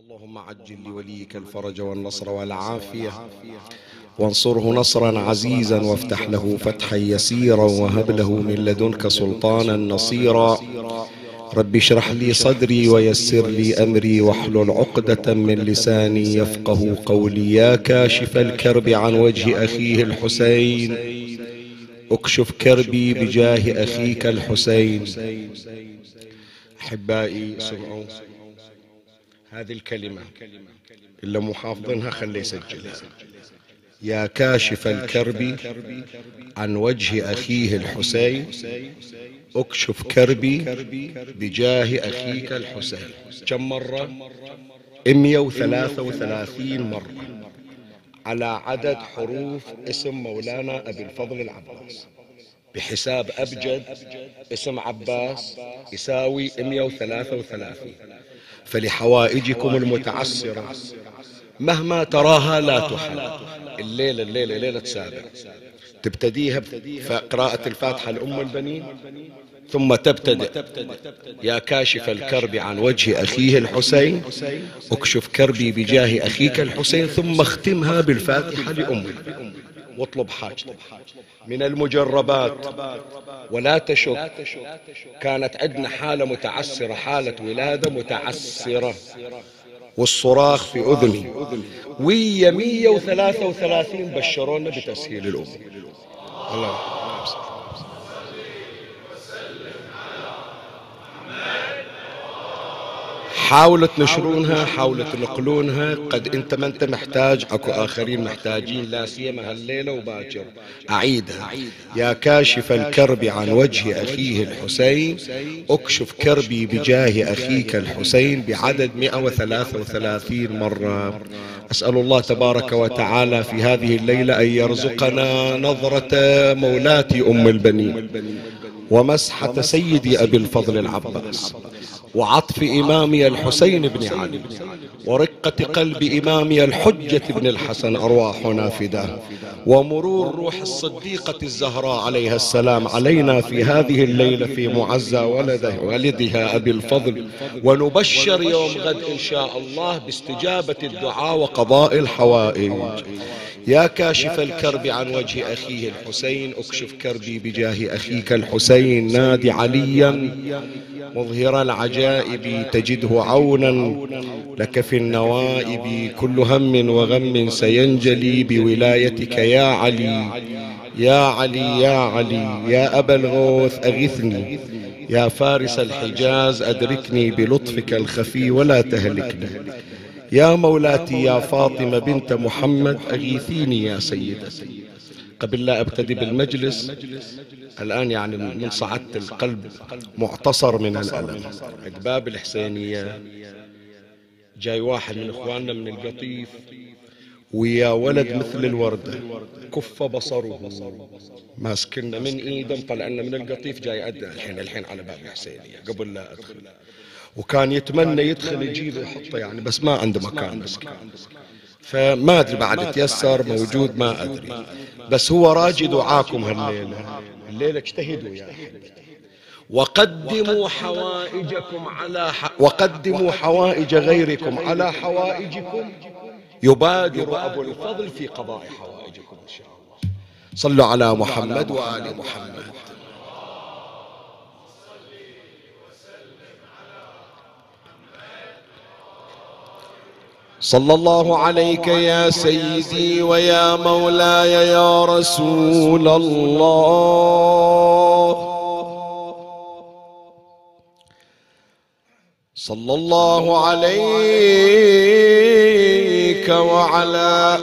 اللهم عجل لوليك الفرج والنصر والعافية، وانصره نصرا عزيزا، وافتح له فتحا يسيرا، وهب له من لدنك سلطانا نصيرا. رب اشرح لي صدري ويسر لي أمري واحلل عقدة من لساني يفقه قولي. يا كاشف الكرب عن وجه أخيه الحسين، اكشف كربي بجاه أخيك الحسين. أحبائي سمعوا هذه الكلمة، إلا محافظنها خلي يسجلها. يا كاشف الكرب عن وجه أخيه الحسين، اكشف كربي بجاه أخيك الحسين. كم مرة؟ 133 مرة، على عدد حروف اسم مولانا أبي الفضل العباس. بحساب أبجد اسم عباس يساوي 133. فلحوائجكم المتعسرة مهما تراها لا تحل. الليلة ليلة سابع، تبتديها بقراءة الفاتحة لأم البنين، ثم تبتدئ يا كاشف الكرب عن وجه أخيه الحسين، اكشف كربي بجاه أخيك الحسين، ثم اختمها بالفاتحة لأم البنين. واطلب حاجتك من المجربات ولا تشك. كانت عندنا حالة متعسرة، حالة ولادة متعسرة، والصراخ في أذني. ويا 133 بشرونا بتسهيل الأمور. الله حاولت نشرونها، حاولت نقلونها. قد انت ما انت محتاج، اكو اخرين محتاجين، لا سيما هالليله وباكر. اعيدها، يا كاشف الكرب عن وجه اخيه الحسين، اكشف كربي بجاه اخيك الحسين، بعدد 133 مره. اسال الله تبارك وتعالى في هذه الليله ان يرزقنا نظره مولاتي ام البنين، ومسحة سيدي أبي الفضل العباس، وعطف إمامي الحسين بن علي، ورقة قلب إمامي الحجة بن الحسن أرواحنا فداه، ومرور روح الصديقة الزهراء عليها السلام علينا في هذه الليلة في معزى والدها أبي الفضل. ونبشر يوم غد إن شاء الله باستجابة الدعاء وقضاء الحوائج. يا كاشف الكرب عن وجه أخيه الحسين، اكشف كربي بجاه أخيك الحسين. نادي عليا مظهر العجائب، تجده عونا لك في النوائب. كل هم وغم سينجلي بولايتك يا علي. يا علي يا علي يا أبا الغوث أغثني، يا فارس الحجاز أدركني بلطفك الخفي ولا تهلكني. يا مولاتي يا فاطمة بنت محمد أغيثيني يا سيدتي. قبل لا أبتدي بالمجلس الآن، يعني من صعدت القلب معتصر من الألم. عند باب الحسينية جاي واحد من إخواننا من القطيف ويا ولد مثل الوردة، كف بصره، ماسكنا من إيده، مطلعنا من القطيف جاي أدنى الحين على باب الحسينية قبل لا أدخل. وكان يتمنى يدخل يجيبه يحطه يعني، بس ما عنده مكان مسكين، فما أدري بعد تيسر موجود ما أدري. بس هو راجي دعاكم هالليلة. الليلة اجتهدوا يا أحبتي، وقدموا حوائجكم على وقدموا حوائج غيركم على حوائجكم. يبادر أبو الفضل في قضاء حوائجكم إن شاء الله. صلوا على محمد وآل محمد. صلى الله عليك يا سيدي ويا مولاي يا رسول الله. صلى الله عليك وعلى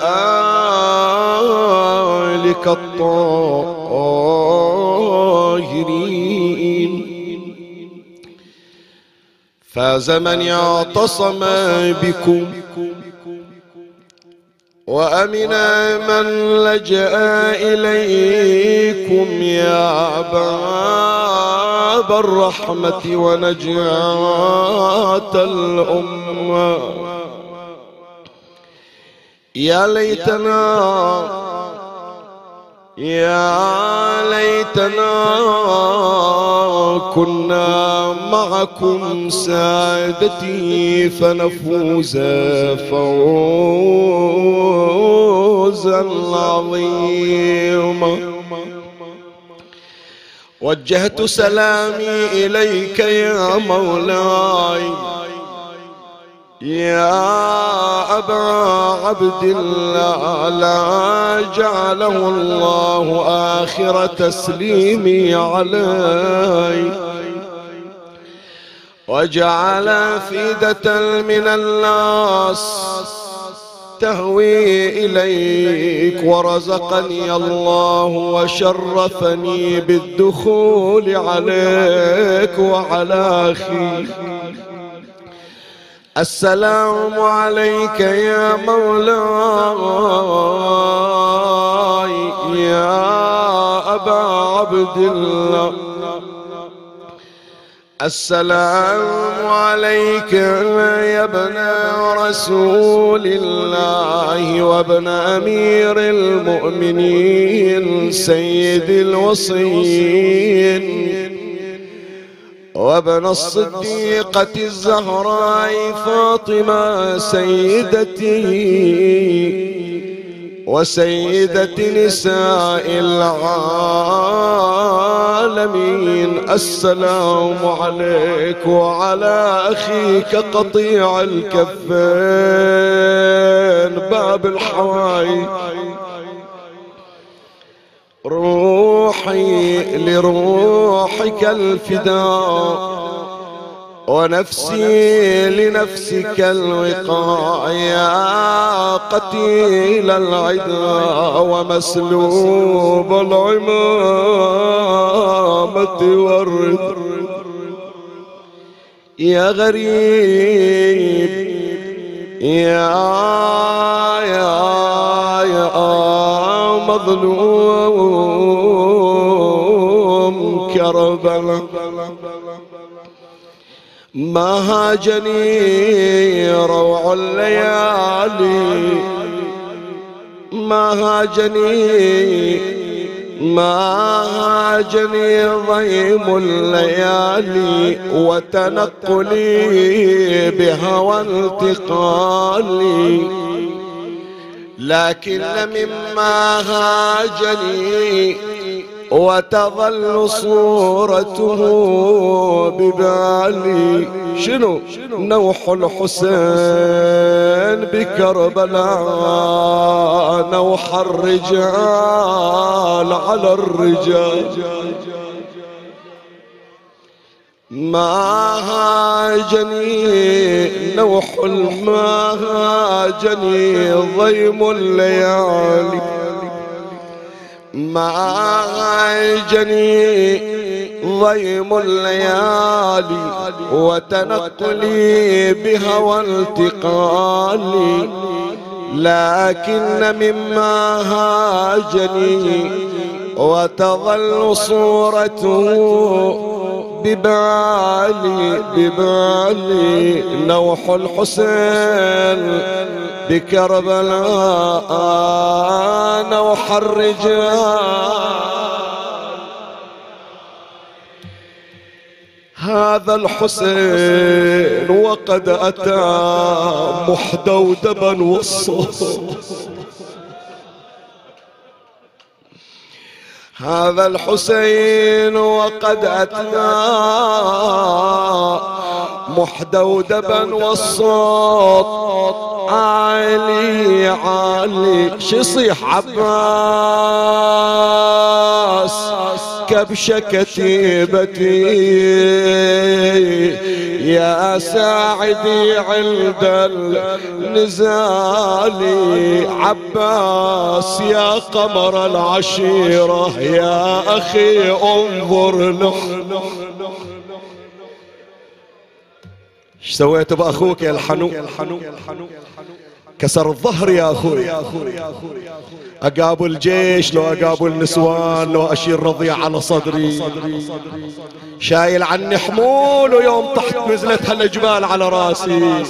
آلك الطاهرين. فاز من اعتصم بكم، وأمن من لجأ إليكم يا باب الرحمة ونجاة الأمة. يا ليتنا يا ليتنا كنا معكم سادتي فنفوز فوزا عظيما. وجهت سلامي إليك يا مولاي يا أبا عبد الله، لا جعله الله آخر تسليمي علي، وجعل فدة من الناس تهوي إليك، ورزقني الله وشرفني بالدخول عليك وعلى أخيك. السلام عليك يا مولاي يا أبا عبد الله، السلام عليك يا ابن رسول الله وابن أمير المؤمنين سيد الوصيين وابن الصديقة الزهراء فاطمة سيدتي وسيدة نساء العالمين. السلام عليك وعلى أخيك قطيع الكفين باب الحوائج. روحي لروحك الفداء ونفسي لنفسك الوقاية، قتيل العدا ومسلوب العمامة والرد. يا غريب يا مظلوم كربلاء، ما هاجني روع الليالي، ما هاجني ضيم الليالي، وتنقلي بهوى انتقالي، لكن مما هاجني وتظل صورته ببالي. شنو نوح الحسين بكربلاء، نوح الرجال على الرجال، ما هاجني نوح ما هاجني ضيم الليالي، ما هاجني ضيم الليالي، وتنقلي بهوى التقالي، لكن مما هاجني وتظل صورته ببالي. نوح الحسين بكربلاء، نوح الرجال، هذا الحسين وقد أتى محدودبا والصوت، هذا الحسين وقد أتى محدودبا والصوت عالي عالي. شصيح عباس كبش كتيبتي، يا ساعدي عند النزال، عباس يا قمر العشيرة، يا أخي انظر له. ايش سويت باخوك يا الحنو؟ كسر الظهر يا اخوي، اقابل الجيش لو اقابل النسوان لو اشيل رضيع على صدري، شايل عني حمول ويوم تحت نزلت هالجبال على راسي.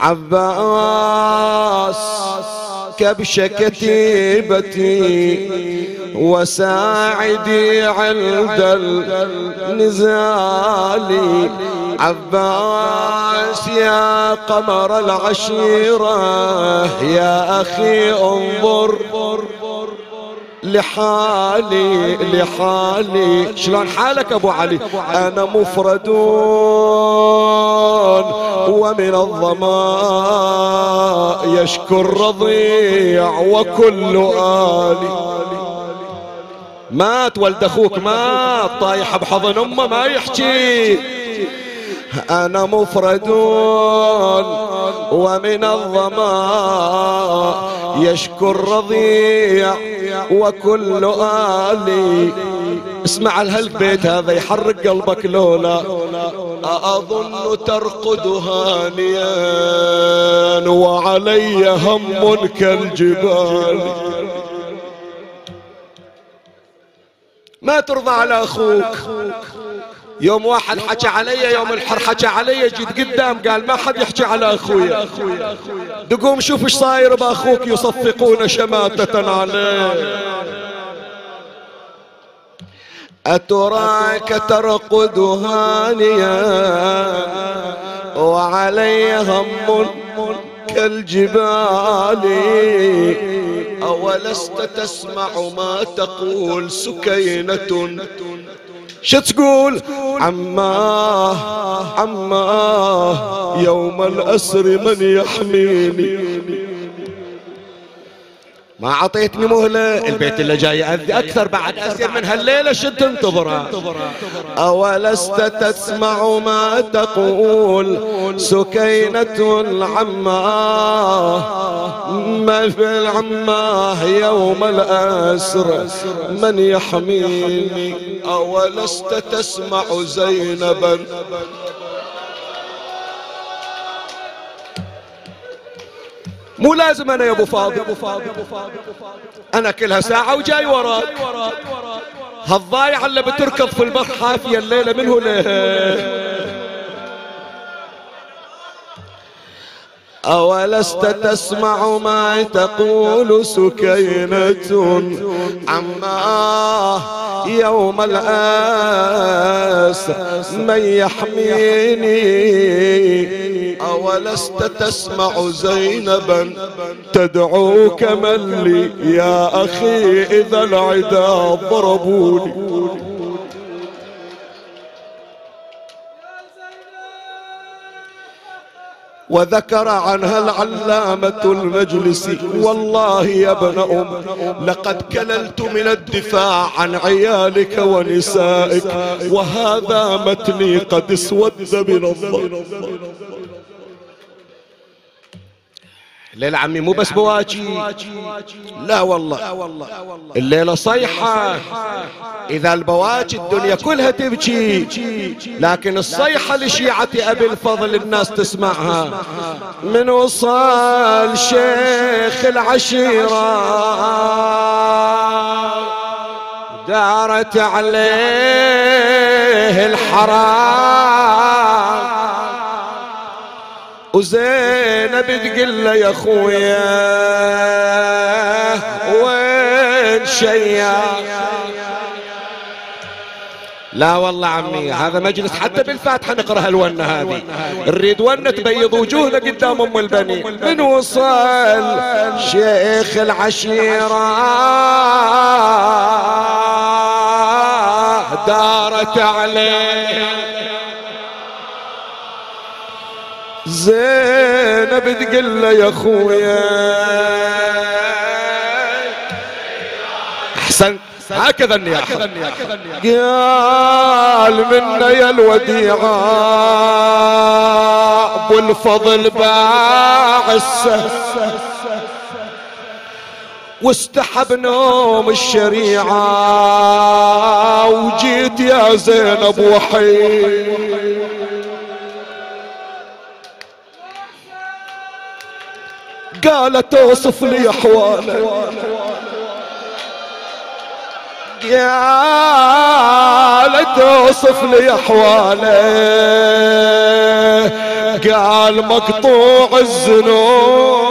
عباس كبشك تيبتي وساعدي عند النزال. عباس يا قمر العشيرة يا أخي انظر لحالي لحالي. شلون حالك أبو علي؟ أنا مفرد ومن الظماء يشكو الرضيع وكل آلي. مات ولد أخوك مات طايح بحضن أمه ما يحكي. أنا مفرد ومن الظماء يشكو الرضيع وكل آلي. اسمع البيت هذا يحرق قلبك لولا أظن ترقد هانيا وعلي هم كالجبال. ما ترضى على أخوك. يوم واحد حكى علي يوم الحر حكى علي جيت قدام قال ما حد يحكي على أخويا. تقوم شوف ايش صاير بأخوك يصفقون شماتة عليه. أتراك ترقد هانيا وعلي هم كالجبال. أولست تسمع ما تقول سكينة شو تقول؟ عماه عماه يوم الأسر من يحميني. ما عطيتني مهلة البيت اللي جاي يأذي أكثر بعد أسير من هالليلة شو تنتظره؟ أولست تسمع ما تقول سكينة عماه ما في العماه يوم الأسر من يحميني. أولست تسمع زينبا مو لازم انا يا ابو فاضل انا كلها ساعه وجاي وراك هالضايع اللي بتركض في البحر حافيه الليله منه ليه. أولست تسمع ما تقول سكينة عماه يوم الأسر من يحميني. أولست تسمع زينبا تدعوك من لي يا أخي إذا العدا ضربوني. وذكر عنها العلامة المجلسي والله يا ابن أم لقد كللت من الدفاع عن عيالك ونسائك وهذا متني قد اسود من الظلم. الليلة عمي مو بس بواجي لا والله الليلة صيحة. إذا البواجي الدنيا كلها تبكي لكن الصيحة لشيعة أبي الفضل الناس تسمعها. من وصال شيخ العشيرة دارت عليه الحرام وزينب تقول له يا خويا وين شياخ. لا والله عمي هذا مجلس حتى بالفاتحه نقرا الونه هذه نريد ونه تبيض وجوهنا قدام ام البنين. من وصل شيخ العشيره دارت عليه زينب تقول له يا خويا احسن هكذا النياحة. قال منا يا الوديعة ابو الفضل باع السهم واستحب نوم الشريعة وجيت يا زينب وحيد. قالت اوصف لي احوالك قالت اوصف لي احوالك قال مقطوع الذنوب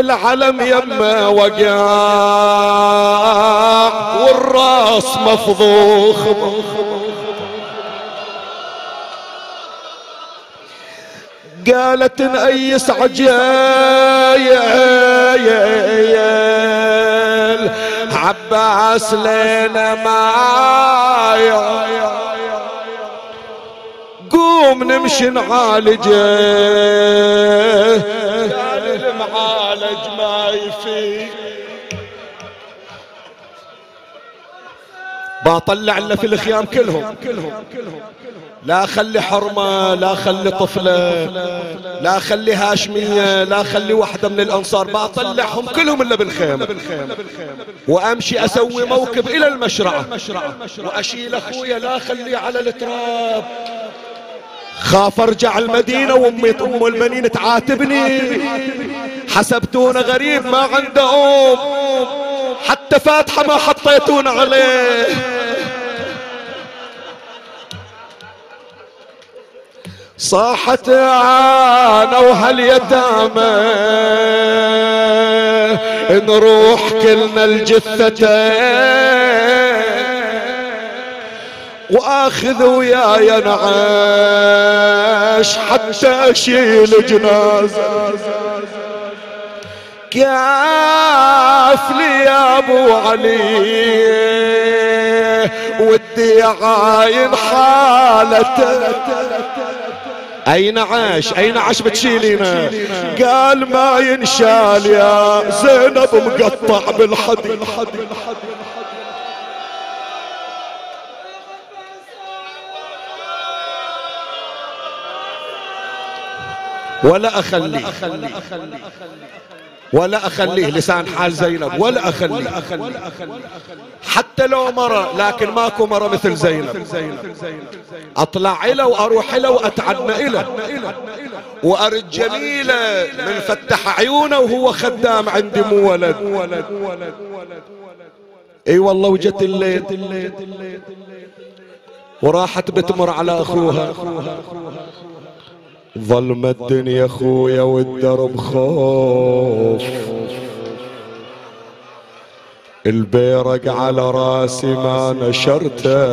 العلم يما وقع والراس مفضوخ قالت نأيس عجايل عباس لينا معايا قوم نمشي نعالجه قال المعالج ما يفيد بطلع له في الخيام كلهم لا خلي حرمه لا خلي طفله لا خلي هاشميه لا خلي واحده من الانصار بطلعهم كلهم الا بالخيمه وامشي اسوي موكب الى المشرعه واشيل اخويا لا خلي على التراب خاف ارجع المدينه وامي ام البنين تعاتبني حسبتونا غريب ما عنده ام حتى فاتحه ما حطيتونا عليه صاحت انا وهاليتامى نروح كلنا الجثتين واخذ وياي نعاش حتى اشيل جنازه كاف لي يا ابو علي ودي عاين حالته اين عاش اين عاش بتشيلينا قال ما ينشال يا زينب مقطع بالحديد ولا أخليه ولا أخليه لسان حال زينب ولا أخليه حتى لو مرة لكن ماكو مرة مثل زينب أطلع له وأروح له وأتعنى له وأرد جميلة من فتح عيونه وهو خدام عندي مو ولد اي والله وجت الليل وراحت بتمر على أخوها ظلمت الدنيا اخويا والدرب خوف البيرق على راسي ما نشرته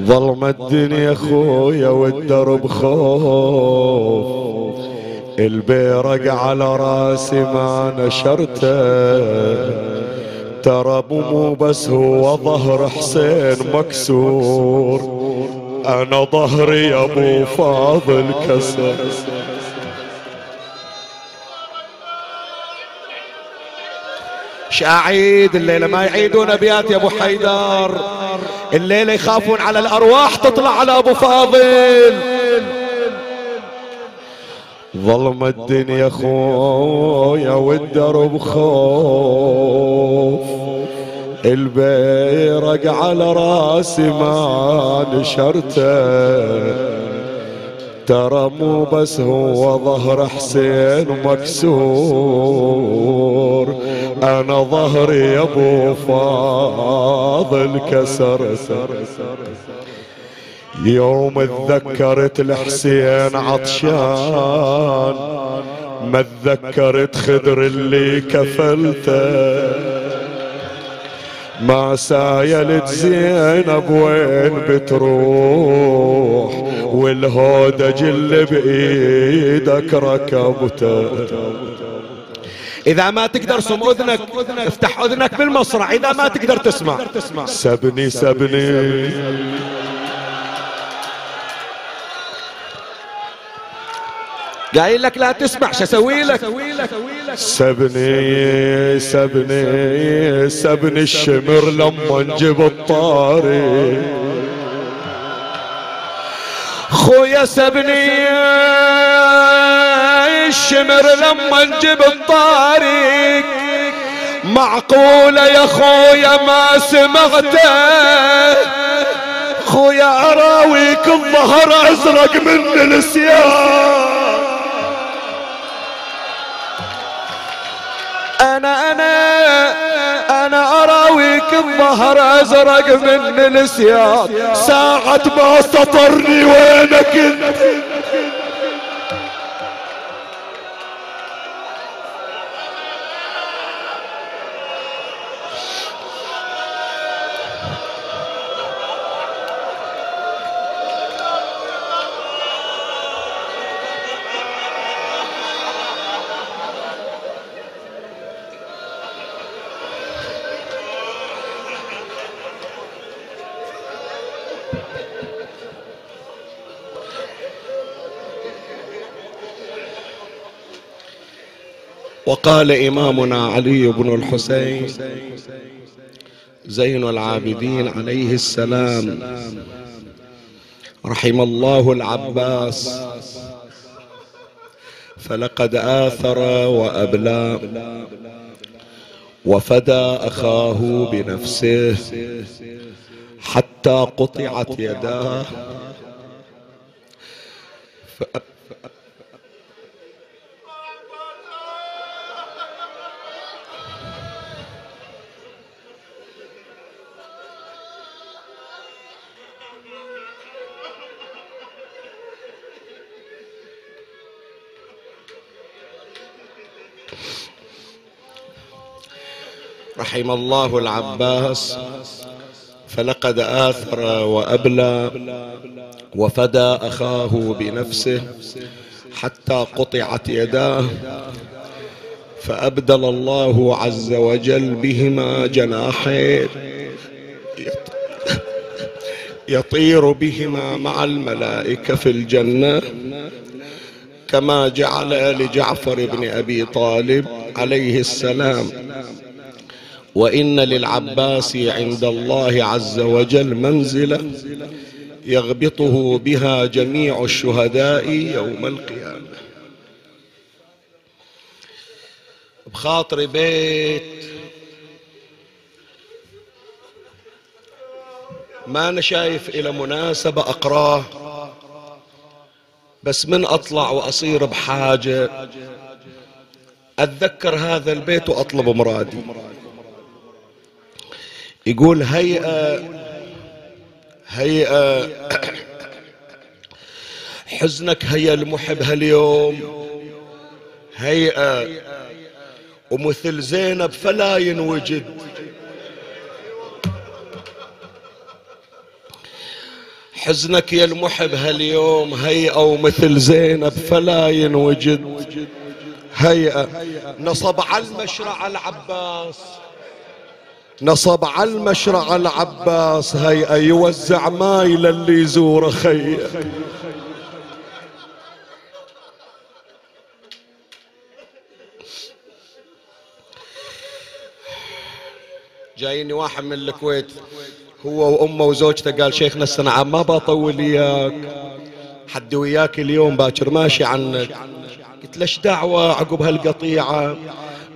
ظلمت الدنيا اخويا والدرب خوف البيرق على راسي ما نشرته ترى مو بس هو ظهر حسين مكسور انا ظهري يا ابو فاضل كسر شاعيد الليله ما يعيدون ابيات يا ابو حيدر الليله يخافون على الارواح تطلع على ابو فاضل ظلم الدنيا خويا والدرب خوف البيرق على راسي ما نشرته ترى مو بس هو ظهر حسين مكسور انا ظهري يا ابو فاضل كسر يوم اتذكرت الحسين عطشان ما اتذكرت خدر اللي كفلته ما سايلت زينب وين بتروح والهودج اللي بايدك ركبته إذا ما تقدر سم أذنك افتح أذنك بالمصرع إذا ما تقدر تسمع سبني سبني قايل لك لا تسمع شو اسوي لك سبني سبني سبني الشمر لما نجيب الطاري خويا سبني الشمر لما نجيب الطاري معقوله يا خويا ما سمعته خويا اراويك الظهر ازرق من السياق أنا انا اراويك الظهر ازرق من السياط ساعة ما سطرني وينك انت. وقال إمامنا علي بن الحسين زين العابدين عليه السلام رحم الله العباس فلقد آثر وأبلى وفدى أخاه بنفسه حتى قطعت يداه رحم الله العباس فلقد آثر وأبلى وفدى أخاه بنفسه حتى قطعت يداه فأبدل الله عز وجل بهما جناحين يطير بهما مع الملائكة في الجنة كما جعل لجعفر بن أبي طالب عليه السلام. وإن للعباس عند الله عز وجل منزلة يغبطه بها جميع الشهداء يوم القيامة. بخاطر بيت ما أنا شايف إلى مناسبة أقراه، بس من أطلع وأصير بحاجة أتذكر هذا البيت وأطلب مرادي. يقول هيئة حزنك هيا المحب هاليوم هيئة ومثل زينب فلا ينوجد. حزنك يا المحب هاليوم هيئة ومثل زينب فلا ينوجد. هيئة نصب على المشرع العباس، نصب على المشرع العباس هيئة يوزع ماي للي يزور خيه. جايني واحد من الكويت هو وامه وزوجته، قال شيخنا السنة عام ما بطول اياك، حد وياك اليوم باكر ماشي عنك. قلت ليش دعوة عقب هالقطيعة؟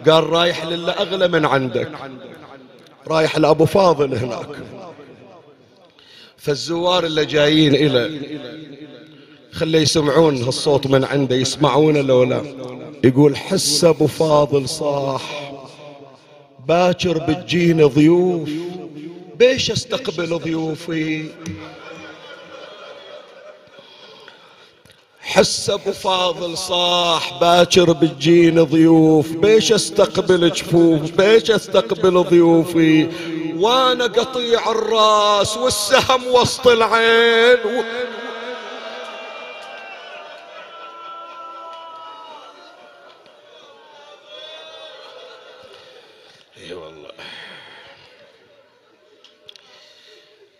قال رايح لله اغلى من عندك، رايح لأبو فاضل هناك. فالزوار اللي جايين إلى خلي يسمعون هالصوت من عنده، يسمعون لو لا. يقول حس أبو فاضل صاح باكر بتجيني ضيوف، بيش استقبل ضيوفي؟ حس أبو فاضل صاح باكر بتجيني ضيوف، بيش استقبل جفوف، بيش استقبل ضيوفي، وانا قطيع الراس والسهم وسط العين. اي والله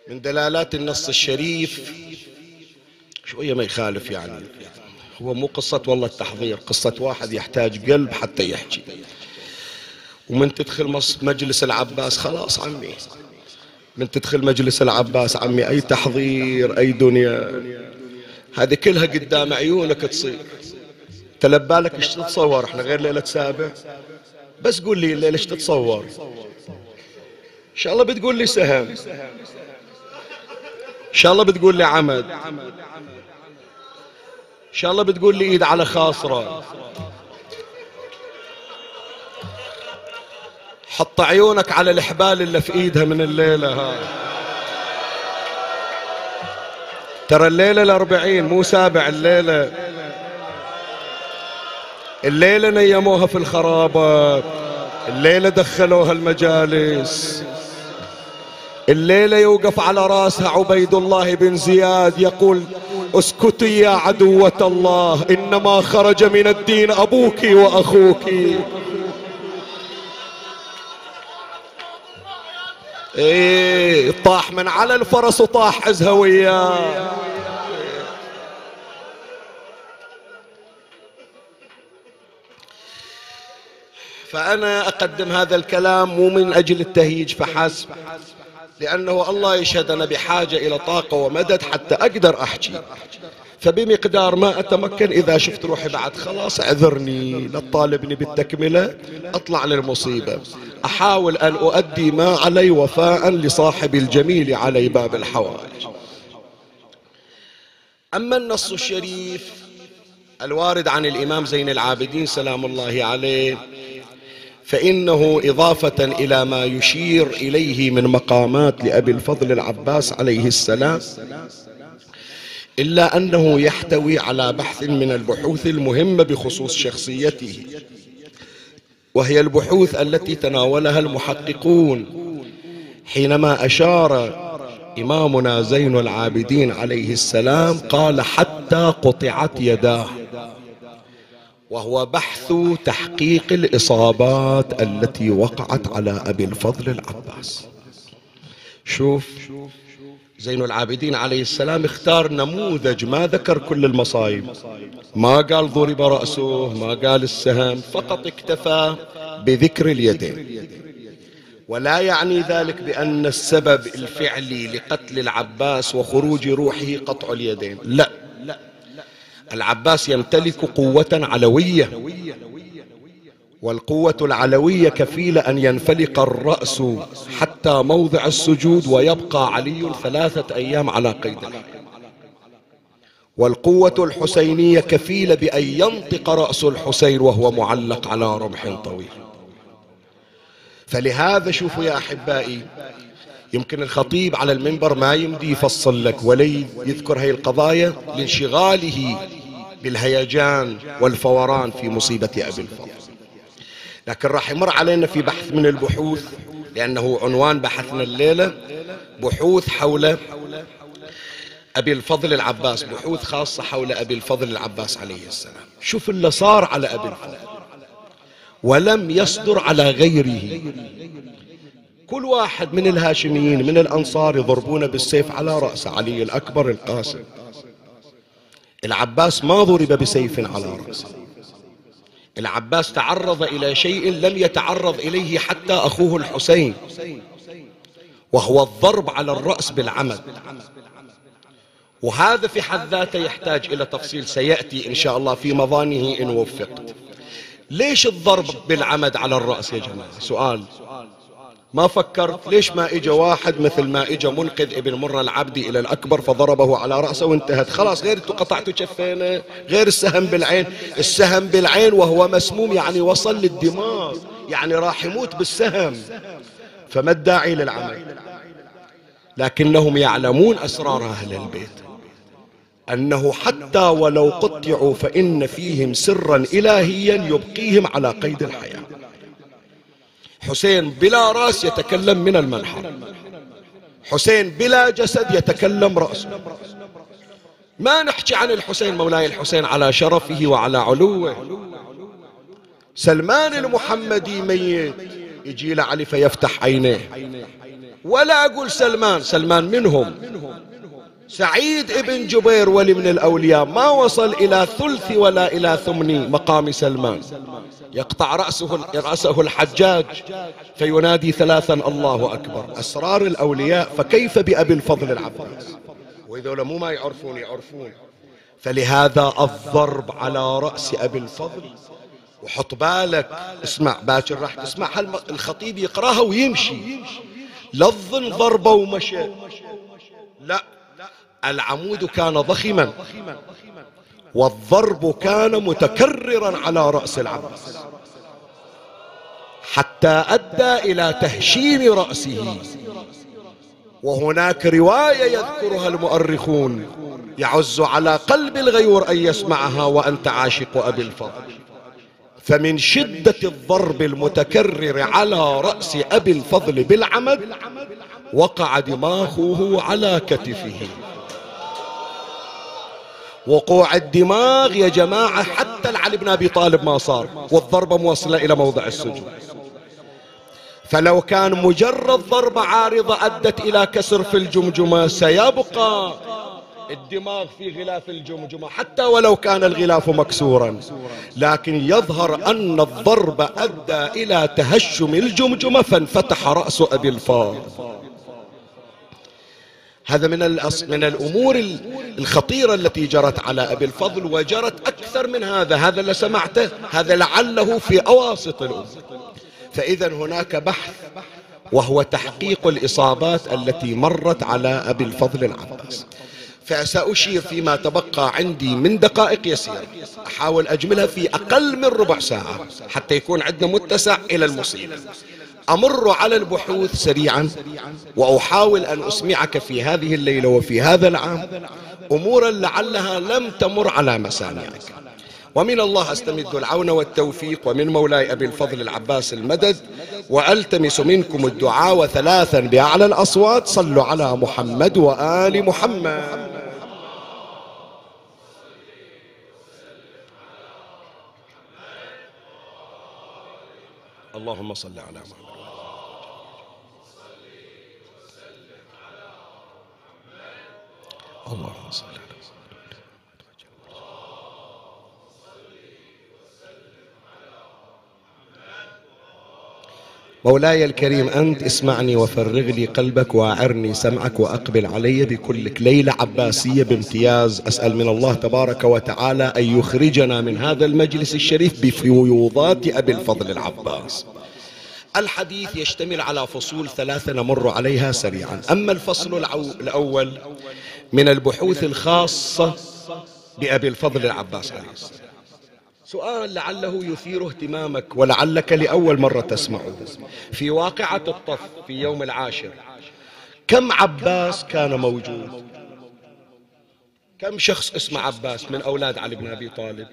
من دلالات النص الشريف شوية ما يخالف، يعني هو مو قصة والله التحضير، قصة واحد يحتاج قلب حتى يحكي. ومن تدخل مجلس العباس خلاص عمي، من تدخل مجلس العباس عمي أي تحضير أي دنيا هذه كلها قدام عيونك تصير. تلبالك ايش تتصور؟ احنا غير ليلة سابع، بس قول لي الليلة ايش تتصور؟ ان شاء الله بتقول لي سهم، ان شاء الله بتقول لي عمد، ان شاء الله بتقول لي ايد على خاصرة. حط عيونك على الحبال اللي في ايدها من الليلة هاي. ترى الليلة الأربعين مو سابع، الليلة نيموها في الخرابة، الليلة دخلوها المجالس، الليلة يوقف على راسها عبيد الله بن زياد يقول: اسكتي يا عدوة الله، إنما خرج من الدين أبوك وأخوك. إيه، طاح من على الفرس وطاح عزهوية. فأنا أقدم هذا الكلام مو من أجل التهيج فحسب، لأنه الله يشهد أنا بحاجة إلى طاقة ومدد حتى أقدر أحكي، فبمقدار ما أتمكن إذا شفت روحي بعد خلاص أعذرني، لا تطالبني بالتكملة، أطلع للمصيبة، أحاول أن أؤدي ما علي وفاء لصاحب الجميل علي باب الحوائج. أما النص الشريف الوارد عن الإمام زين العابدين سلام الله عليه فإنه إضافة إلى ما يشير إليه من مقامات لأبي الفضل العباس عليه السلام، إلا أنه يحتوي على بحث من البحوث المهمة بخصوص شخصيته، وهي البحوث التي تناولها المحققون حينما أشار إمامنا زين العابدين عليه السلام قال: حتى قطعت يداه، وهو بحث تحقيق الإصابات التي وقعت على أبي الفضل العباس. شوف زين العابدين عليه السلام اختار نموذج، ما ذكر كل المصايب، ما قال ضرب رأسه، ما قال السهم، فقط اكتفى بذكر اليدين. ولا يعني ذلك بأن السبب الفعلي لقتل العباس وخروج روحه قطع اليدين، لا، العباس يمتلك قوة علوية، والقوة العلوية كفيلة أن ينفلق الرأس حتى موضع السجود ويبقى علي 3 أيام على قيد الحياة، والقوة الحسينية كفيلة بأن ينطق رأس الحسين وهو معلق على رمح طويل. فلهذا شوفوا يا أحبائي، يمكن الخطيب على المنبر ما يمدي يفصل لك ولا يذكر هاي القضايا لانشغاله بالهيجان والفوران في مصيبة أبي الفضل، لكن راح يمر علينا في بحث من البحوث، لأنه عنوان بحثنا الليلة بحوث حول أبي الفضل العباس، بحوث خاصة حول أبي الفضل العباس عليه السلام. شوف اللي صار على أبي الفضل ولم يصدر على غيره. كل واحد من الهاشميين من الأنصار يضربون بالسيف على رأس علي الأكبر القاسم، العباس ما ضرب بسيف على رأسه، العباس تعرض إلى شيء لم يتعرض إليه حتى أخوه الحسين، وهو الضرب على الرأس بالعمد. وهذا في حد ذاته يحتاج إلى تفصيل سيأتي إن شاء الله في مظانه إن وفقت. ليش الضرب بالعمد على الرأس يا جماعة؟ سؤال ما فكرت، ليش ما اجى واحد مثل ما اجى منقذ ابن مرة العبدي الى الاكبر فضربه على رأسه وانتهت خلاص، غير قطعته كفينه، غير السهم بالعين، السهم بالعين وهو مسموم يعني وصل للدماغ، يعني راح يموت بالسهم، فما الداعي للعمل؟ لكنهم يعلمون اسرار اهل البيت انه حتى ولو قطعوا فان فيهم سرا الهيا يبقيهم على قيد الحياة. حسين بلا رأس يتكلم من المنحر، حسين بلا جسد يتكلم رأسه. ما نحكي عن الحسين مولاي الحسين على شرفه وعلى علوه، سلمان المحمدي ميت يجي له علي فيفتح عينيه، ولا أقول سلمان منهم، سعيد ابن جبير ولي من الأولياء ما وصل إلى ثلث ولا إلى ثمن مقام سلمان، يقطع رأسه الحجاج فينادي 3 الله أكبر. أسرار الأولياء، فكيف بأبي الفضل العباس؟ وإذا مو ما يعرفون. فلهذا الضرب على رأس أبي الفضل. وحط بالك، اسمع باكر راح تسمع الخطيب يقراها ويمشي، لا تظن ضربه ومشي، لا، العمود كان ضخما والضرب كان متكررا على رأس العباس حتى أدى إلى تهشيم رأسه. وهناك رواية يذكرها المؤرخون يعز على قلب الغيور أن يسمعها وأنت عاشق أبي الفضل، فمن شدة الضرب المتكرر على رأس أبي الفضل بالعمد وقع دماغه على كتفه. وقوع الدماغ يا جماعة حتى لعلي بن أبي طالب ما صار، والضربة موصلة إلى موضع السجن. فلو كان مجرد ضربة عارضة أدت إلى كسر في الجمجمة سيبقى الدماغ في غلاف الجمجمة حتى ولو كان الغلاف مكسورا، لكن يظهر أن الضربة أدى إلى تهشم الجمجمة فانفتح رأس أبي الفضل. هذا من الأمور الخطيرة التي جرت على أبي الفضل، وجرت أكثر من هذا. هذا اللي سمعته هذا لعله في أواسط الأمور. فإذا هناك بحث وهو تحقيق الإصابات التي مرت على أبي الفضل العباس، فسأشير فيما تبقى عندي من دقائق يسيرة، أحاول أجملها في أقل من ربع ساعة حتى يكون عندنا متسع إلى المصيبة. أمر على البحوث سريعا، وأحاول أن أسمعك في هذه الليلة وفي هذا العام أمورا لعلها لم تمر على مسامعك، ومن الله أستمد العون والتوفيق، ومن مولاي أبي الفضل العباس المدد، وألتمس منكم الدعاء، وثلاثا بأعلى الأصوات صلوا على محمد وآل محمد. اللهم صل على محمد. اللهم صل على محمد. مولاي الكريم أنت اسمعني وفرغ لي قلبك وأعرني سمعك وأقبل علي بكلك. ليلة عباسية بامتياز، أسأل من الله تبارك وتعالى أن يخرجنا من هذا المجلس الشريف بفيوضات أبي الفضل العباس. الحديث يشتمل على فصول ثلاثة نمر عليها سريعا. أما الفصل الأول من البحوث الخاصة بأبي الفضل العباس عليه السلام، سؤال لعله يثير اهتمامك ولعلك لأول مرة تسمعه. في واقعة الطف في يوم العاشر كم عباس كان موجود؟ كم شخص اسمه عباس من أولاد علي بن أبي طالب؟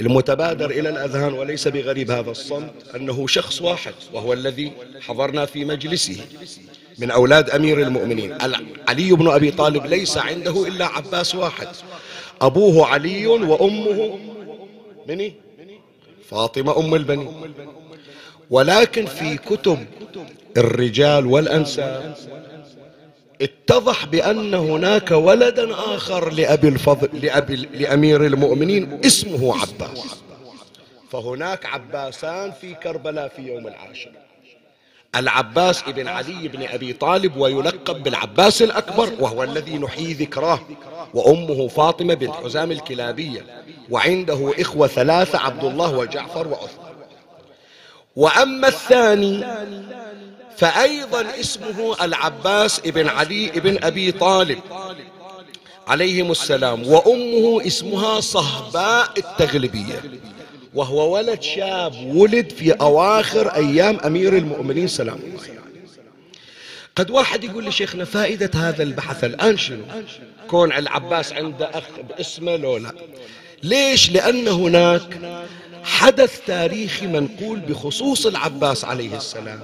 المتبادر إلى الأذهان وليس بغريب هذا الصمت أنه شخص واحد، وهو الذي حضرنا في مجلسه من أولاد أمير المؤمنين. علي بن أبي طالب ليس عنده إلا عباس واحد، أبوه علي وأمه مني فاطمة أم البنين. ولكن في كتب الرجال والأنساب اتضح بأن هناك ولدا آخر لأبي الفضل لأمير المؤمنين اسمه عباس، فهناك عباسان في كربلاء في يوم العاشر، العباس ابن علي بن أبي طالب ويلقب بالعباس الأكبر وهو الذي نحيي ذكراه، وأمه فاطمة بنت حزام الكلابية، وعنده إخوة ثلاثة عبد الله وجعفر وعثمان. وأما الثاني فأيضا اسمه العباس ابن علي ابن أبي طالب عليهم السلام، وأمه اسمها صهباء التغلبية، وهو ولد شاب ولد في أواخر أيام أمير المؤمنين سلام الله عليه. قد واحد يقول لشيخنا فائدة هذا البحث الآن شنو؟ كون العباس عنده أخ باسمه لو لا؟ ليش؟ لأن هناك حدث تاريخي منقول بخصوص العباس عليه السلام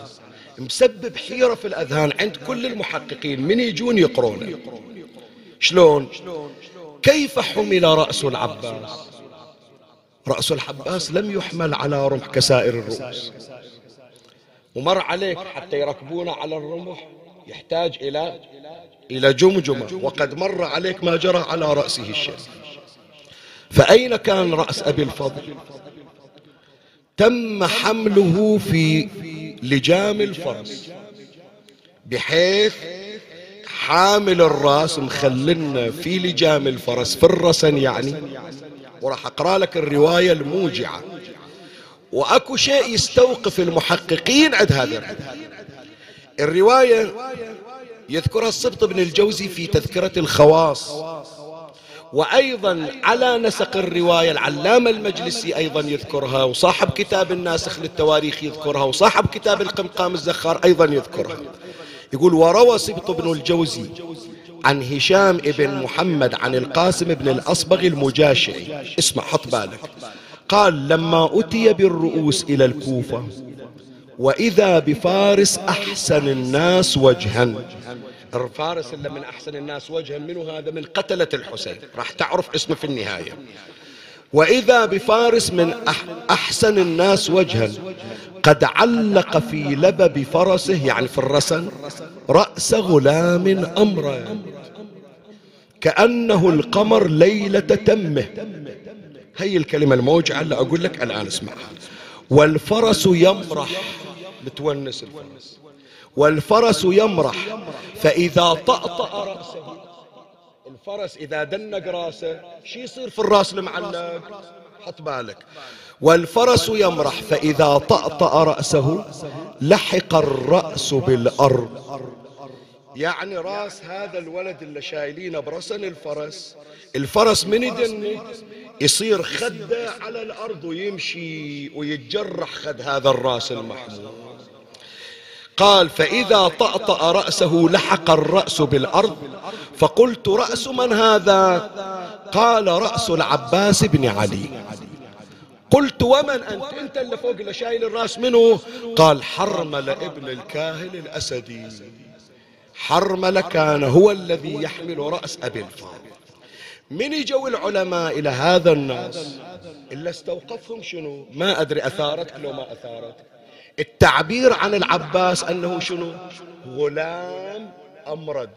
مسبب حيرة في الأذهان عند كل المحققين، من يجون يقرونه شلون؟ كيف حمل رأس العباس؟ رأس العباس لم يحمل على رمح كسائر الرؤوس، ومر عليك حتى يركبونه على الرمح يحتاج إلى جمجمة، وقد مر عليك ما جرى على رأسه الشريف. فأين كان رأس أبي الفضل؟ تم حمله في لجام الفرس، بحيث حامل الرأس مخللنا في لجام الفرس فرسا يعني، وراح أقرأ لك الرواية الموجعة، وأكو شيء يستوقف المحققين عند هذا. الرواية يذكرها السبط بن الجوزي في تذكرة الخواص، وأيضا على نسق الرواية العلامة المجلسي أيضا يذكرها، وصاحب كتاب الناسخ للتواريخ يذكرها، وصاحب كتاب القمقام الزخار أيضا يذكرها. يقول: وروى سبط بن الجوزي عن هشام بن محمد عن القاسم بن الأصبغ المجاشعي، اسمع حط بالك، قال: لما أتي بالرؤوس إلى الكوفة وإذا بفارس أحسن الناس وجها. فارس اللي من أحسن الناس وجها منه هذا من قتلة الحسين، راح تعرف اسمه في النهاية. وإذا بفارس من أحسن الناس وجها قد علق في لبب فرسه، يعني في الرسن، رأس غلام أمرا كأنه القمر ليلة تمه. هي الكلمة الموجعة اللي أقول لك الآن اسمعها. والفرس يمرح، بتونس الفرس، والفرس يمرح فإذا طأطأ رأسه، الفرس إذا دنق رأسه شو يصير في الرأس المعلق؟ حط بالك. والفرس يمرح فإذا طأطأ رأسه لحق الرأس بالأرض، يعني راس هذا الولد اللي شايلينه برسن الفرس، الفرس من يدنك يصير خده على الأرض ويمشي ويتجرح خد هذا الراس المحمول. قال: فإذا طأطأ رأسه لحق الرأس بالأرض، فقلت: رأس من هذا؟ قال: رأس العباس بن علي. قلت: ومن أنت؟ أنت اللي فوق اللي شايل الرأس منه؟ قال: حرمل ابن الكاهل الأسدي. حرمل كان هو الذي يحمل رأس أبي الفضل. من يجوا العلماء إلى هذا الناس إلا استوقفهم شنو؟ ما أدري أثارتك لو ما أثارتك التعبير عن العباس أنه شنو؟ غلام أمرد.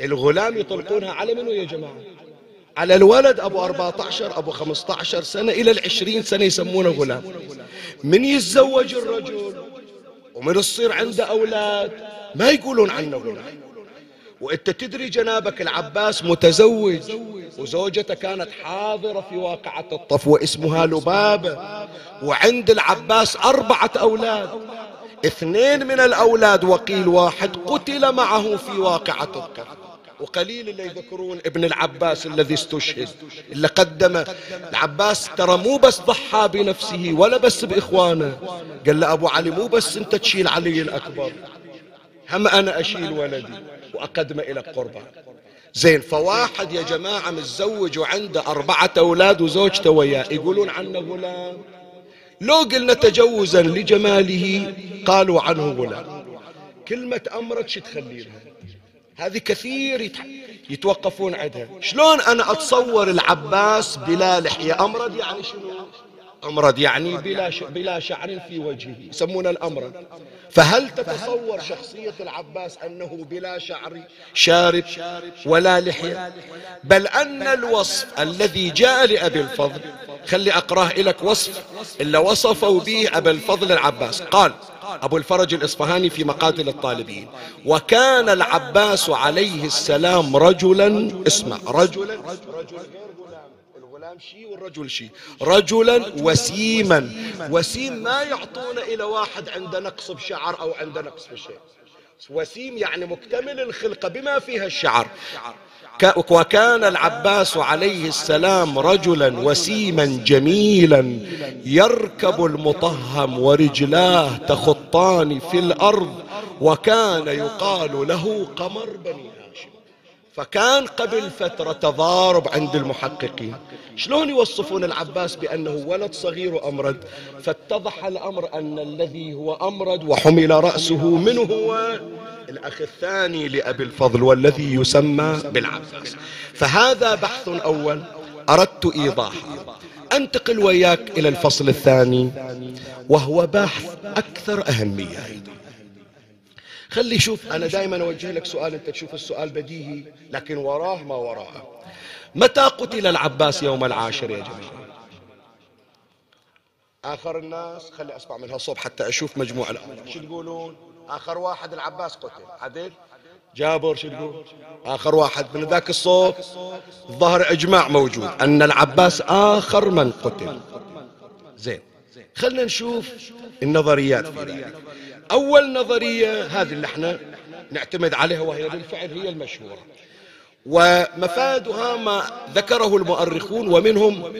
الغلام يطلقونها على منو يا جماعة؟ على الولد أبو 14 أبو 15 سنة إلى 20 سنة يسمونه غلام. من يتزوج الرجل ومن يصير عنده أولاد ما يقولون عنه غلام. وأنت تدري جنابك العباس متزوج، وزوجته كانت حاضرة في واقعة الطف واسمها لبابة، وعند العباس 4 أولاد، 2 من الأولاد وقيل واحد قتل معه في واقعة الطف. وقليل اللي يذكرون ابن العباس الذي استشهد، اللي قدم العباس ترى مو بس ضحى بنفسه ولا بس بإخوانه. قال له أبو علي: مو بس أنت تشيل علي الأكبر، هم أنا أشيل ولدي وأقدمه إلى قربان. زين، فواحد يا جماعة متزوج وعنده 4 أولاد وزوجته وياه يقولون عنه غلام. لو قلنا تجوزا لجماله قالوا عنه غلام. كلمة أمرك شو تخلي لها؟ هذه كثير يتوقفون عندها. شلون أنا أتصور العباس بلا لحية؟ أمرد يعني شنو؟ أمرد يعني بلا شعر في وجهه، يسمونه الأمرد. فهل تتصور شخصية العباس أنه بلا شعر شارب ولا لحية؟ بل أن الوصف الذي جاء لأبي الفضل، خلي أقراه لك، وصف إلا وصفوا به أبي الفضل العباس. قال أبو الفرج الإصفهاني في مقاتل الطالبين: وكان العباس عليه السلام رجلا، اسمع، رجلا، الغلام شيء والرجل شيء، رجلا وسيما. وسيم ما يعطونه إلى واحد عنده نقص بشعر أو عنده نقص بشيء، وسيم يعني مكتمل الخلقة بما فيها الشعر. وكان العباس عليه السلام رجلا وسيما جميلا، يركب المطهم ورجلاه تخطان في الأرض، وكان يقال له قمر بني هاشم. فكان قبل فترة تضارب عند المحققين شلون يوصفون العباس بأنه ولد صغير وأمرد. فاتضح الأمر أن الذي هو أمرد وحمل رأسه من هو؟ الأخ الثاني لأبي الفضل والذي يسمى بالعباس. فهذا بحث أول أردت إيضاحه. أنتقل وياك إلى الفصل الثاني وهو بحث أكثر أهمية أيضا. خلي شوف، أنا دائما أوجه لك سؤال أنت تشوف السؤال بديهي لكن وراه ما وراءه. متى قتل العباس يوم العاشر يا جماعة؟ آخر الناس، خلي أسمع منها الصوب حتى أشوف مجموع الأمر شو تقولون. آخر واحد العباس قتل، عدل؟ جابر شو تقول؟ آخر واحد من ذاك الصوب. الظاهر إجماع موجود أن العباس آخر من قتل. زين، خلنا نشوف النظريات في ذلك. أول نظرية هذه اللي احنا نعتمد عليها وهي بالفعل هي المشهورة، ومفادها ما ذكره المؤرخون ومنهم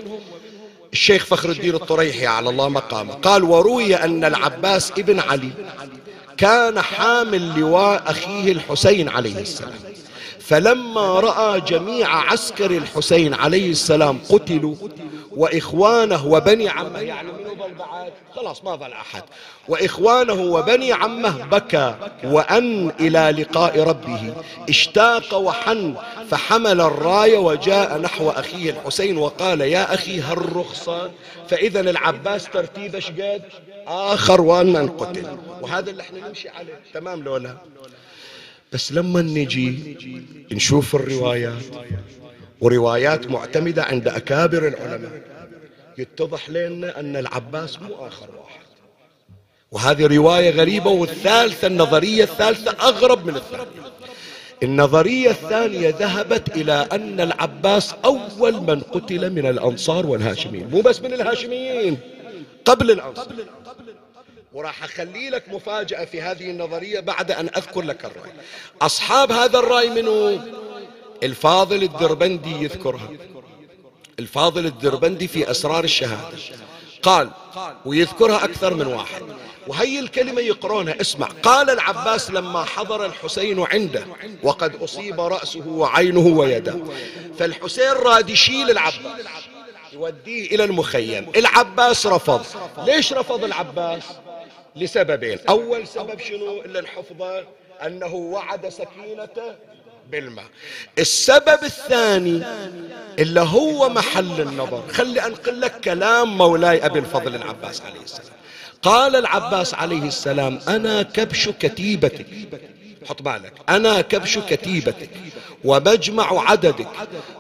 الشيخ فخر الدين الطريحي على الله مقامه، قال: وروي أن العباس ابن علي كان حامل لواء أخيه الحسين عليه السلام، فلما رأى جميع عسكر الحسين عليه السلام قتلوا وإخوانه وبني عمه، يعني خلاص ما ظل أحد، وإخوانه وبني عمه، بكى وأن إلى لقاء ربه، اشتاق وحن، فحمل الراية وجاء نحو أخيه الحسين وقال: يا أخي هل رخصة؟ فإذا العباس ترتيب شقاد آخر وأن انقتل، وهذا اللي احنا نمشي عليه تمام لولا. بس لما نجي نشوف الروايات وروايات معتمدة عند أكابر العلماء يتضح لنا أن العباس مو آخر واحد، وهذه رواية غريبة. والثالثة النظرية الثالثة أغرب من الثانية. النظرية الثانية ذهبت إلى أن العباس أول من قتل من الأنصار والهاشميين، مو بس من الهاشميين، قبل الأنصار. وراح أخلي لك مفاجأة في هذه النظرية بعد أن أذكر لك الرأي. أصحاب هذا الرأي منه الفاضل الدربندي يذكرها، الفاضل الدربندي في أسرار الشهادة قال، ويذكرها أكثر من واحد، وهي الكلمة يقرونها، اسمع. قال: العباس لما حضر الحسين عنده وقد أصيب رأسه وعينه ويده، فالحسين راد يشيل العباس يوديه إلى المخيم، العباس رفض. ليش رفض العباس؟ لسببين. أول سبب شنو إلا الحفظة؟ أنه وعد سكينته بالماء. السبب الثاني اللي هو محل النظر، خلي أنقل لك كلام مولاي أبي الفضل العباس عليه السلام. قال العباس عليه السلام: أنا كبش كتيبتك، حط بالك، أنا كبش كتيبتك ومجمع عددك،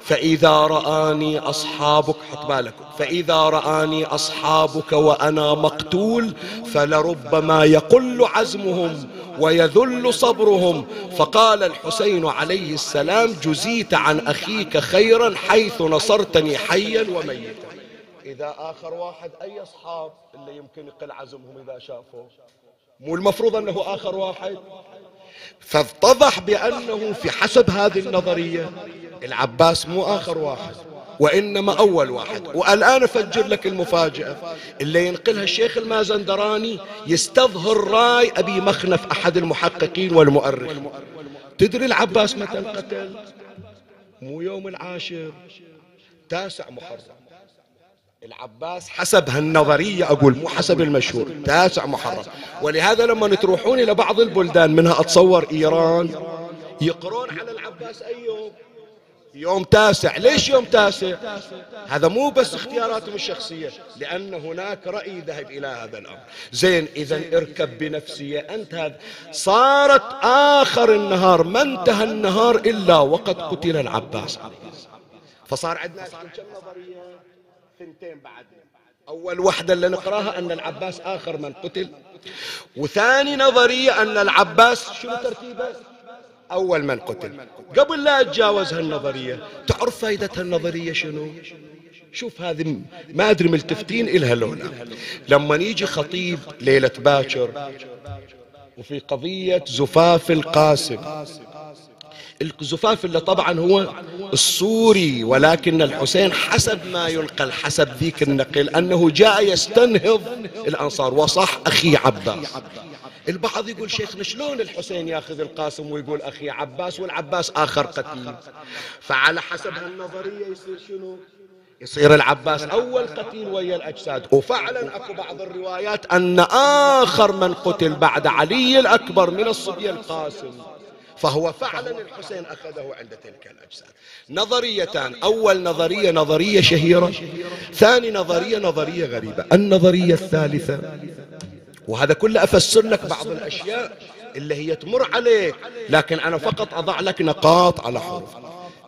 فإذا رآني أصحابك، حط بالك، فإذا رآني أصحابك وأنا مقتول فلربما يقل عزمهم ويذل صبرهم. فقال الحسين عليه السلام: جزيت عن أخيك خيرا حيث نصرتني حيا وميتا. إذا آخر واحد، أي أصحاب اللي يمكن يقل عزمهم إذا شافوه؟ مو المفروض أنه آخر واحد؟ فاتضح بأنه في حسب هذه النظرية العباس مو آخر واحد وإنما أول واحد. والآن أفجر لك المفاجأة اللي ينقلها الشيخ المازندراني، يستظهر راي أبي مخنف أحد المحققين والمؤرخ. تدري العباس متى انقتل؟ مو يوم العاشر، 9 محرم. العباس حسب هالنظرية، أقول مو حسب المشهور، 9 محرم. ولهذا لما تروحون إلى بعض البلدان منها أتصور إيران يقرون على العباس أي يوم؟ يوم 9. ليش يوم 9؟ هذا مو بس اختياراتهم الشخصية، لأن هناك رأي ذهب إلى هذا الأمر. زين، إذا اركب بنفسية أنت، هذا صارت آخر النهار، ما انتهى النهار إلا وقد قتل العباس. فصار عندنا كم نظرية؟ 2 بعد. أول وحدة اللي نقراها أن العباس آخر من قتل، وثاني نظرية أن العباس شو ترتيبه؟ أول من قتل. قبل لا أتجاوز هالنظرية، تعرف فائدة هالنظرية شنو؟ شوف هذه ما أدري ملتفتين إلها لولا. لما يجي خطيب ليلة باكر وفي قضية زفاف القاسم، الزفاف اللي طبعا هو السوري، ولكن الحسين حسب ما ينقل حسب ذيك النقل أنه جاء يستنهض الأنصار، وصح أخي عباس. البعض يقول: شيخنا شلون الحسين ياخذ القاسم ويقول أخي عباس والعباس آخر قتيل؟ فعلى حسب هالنظرية يصير شنو؟ يصير العباس أول قتيل ويا الأجساد. وفعلا أكو بعض الروايات أن آخر من قتل بعد علي الأكبر من الصبي القاسم، فهو فعلا الحسين أخذه عند تلك الأجساد. نظريتان: أول نظرية نظرية شهيرة، ثاني نظرية نظرية غريبة. النظرية الثالثة، وهذا كله أفسر لك بعض الأشياء اللي هي تمر عليك، لكن أنا فقط أضع لك نقاط على حروف.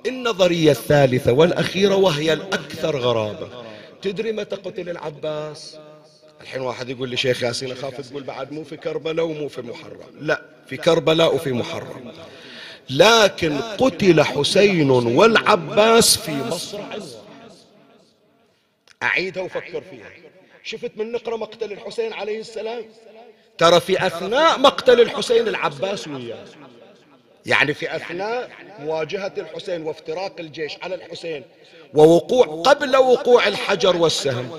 النظرية الثالثة والأخيرة وهي الأكثر غرابة، تدري متى قتل العباس؟ الحين واحد يقول لي: شيخ ياسين أخاف تقول بعد مو في كربلاء ومو في محرم. لا، في كربلاء وفي محرم، لكن قتل حسين والعباس في مصر. أعيدها وفكر فيها. شفت من نقرأ مقتل الحسين عليه السلام؟ ترى في أثناء مقتل الحسين العباس وياه يعني في أثناء مواجهة الحسين وافتراق الجيش على الحسين ووقوع قبل وقوع الحجر والسهم،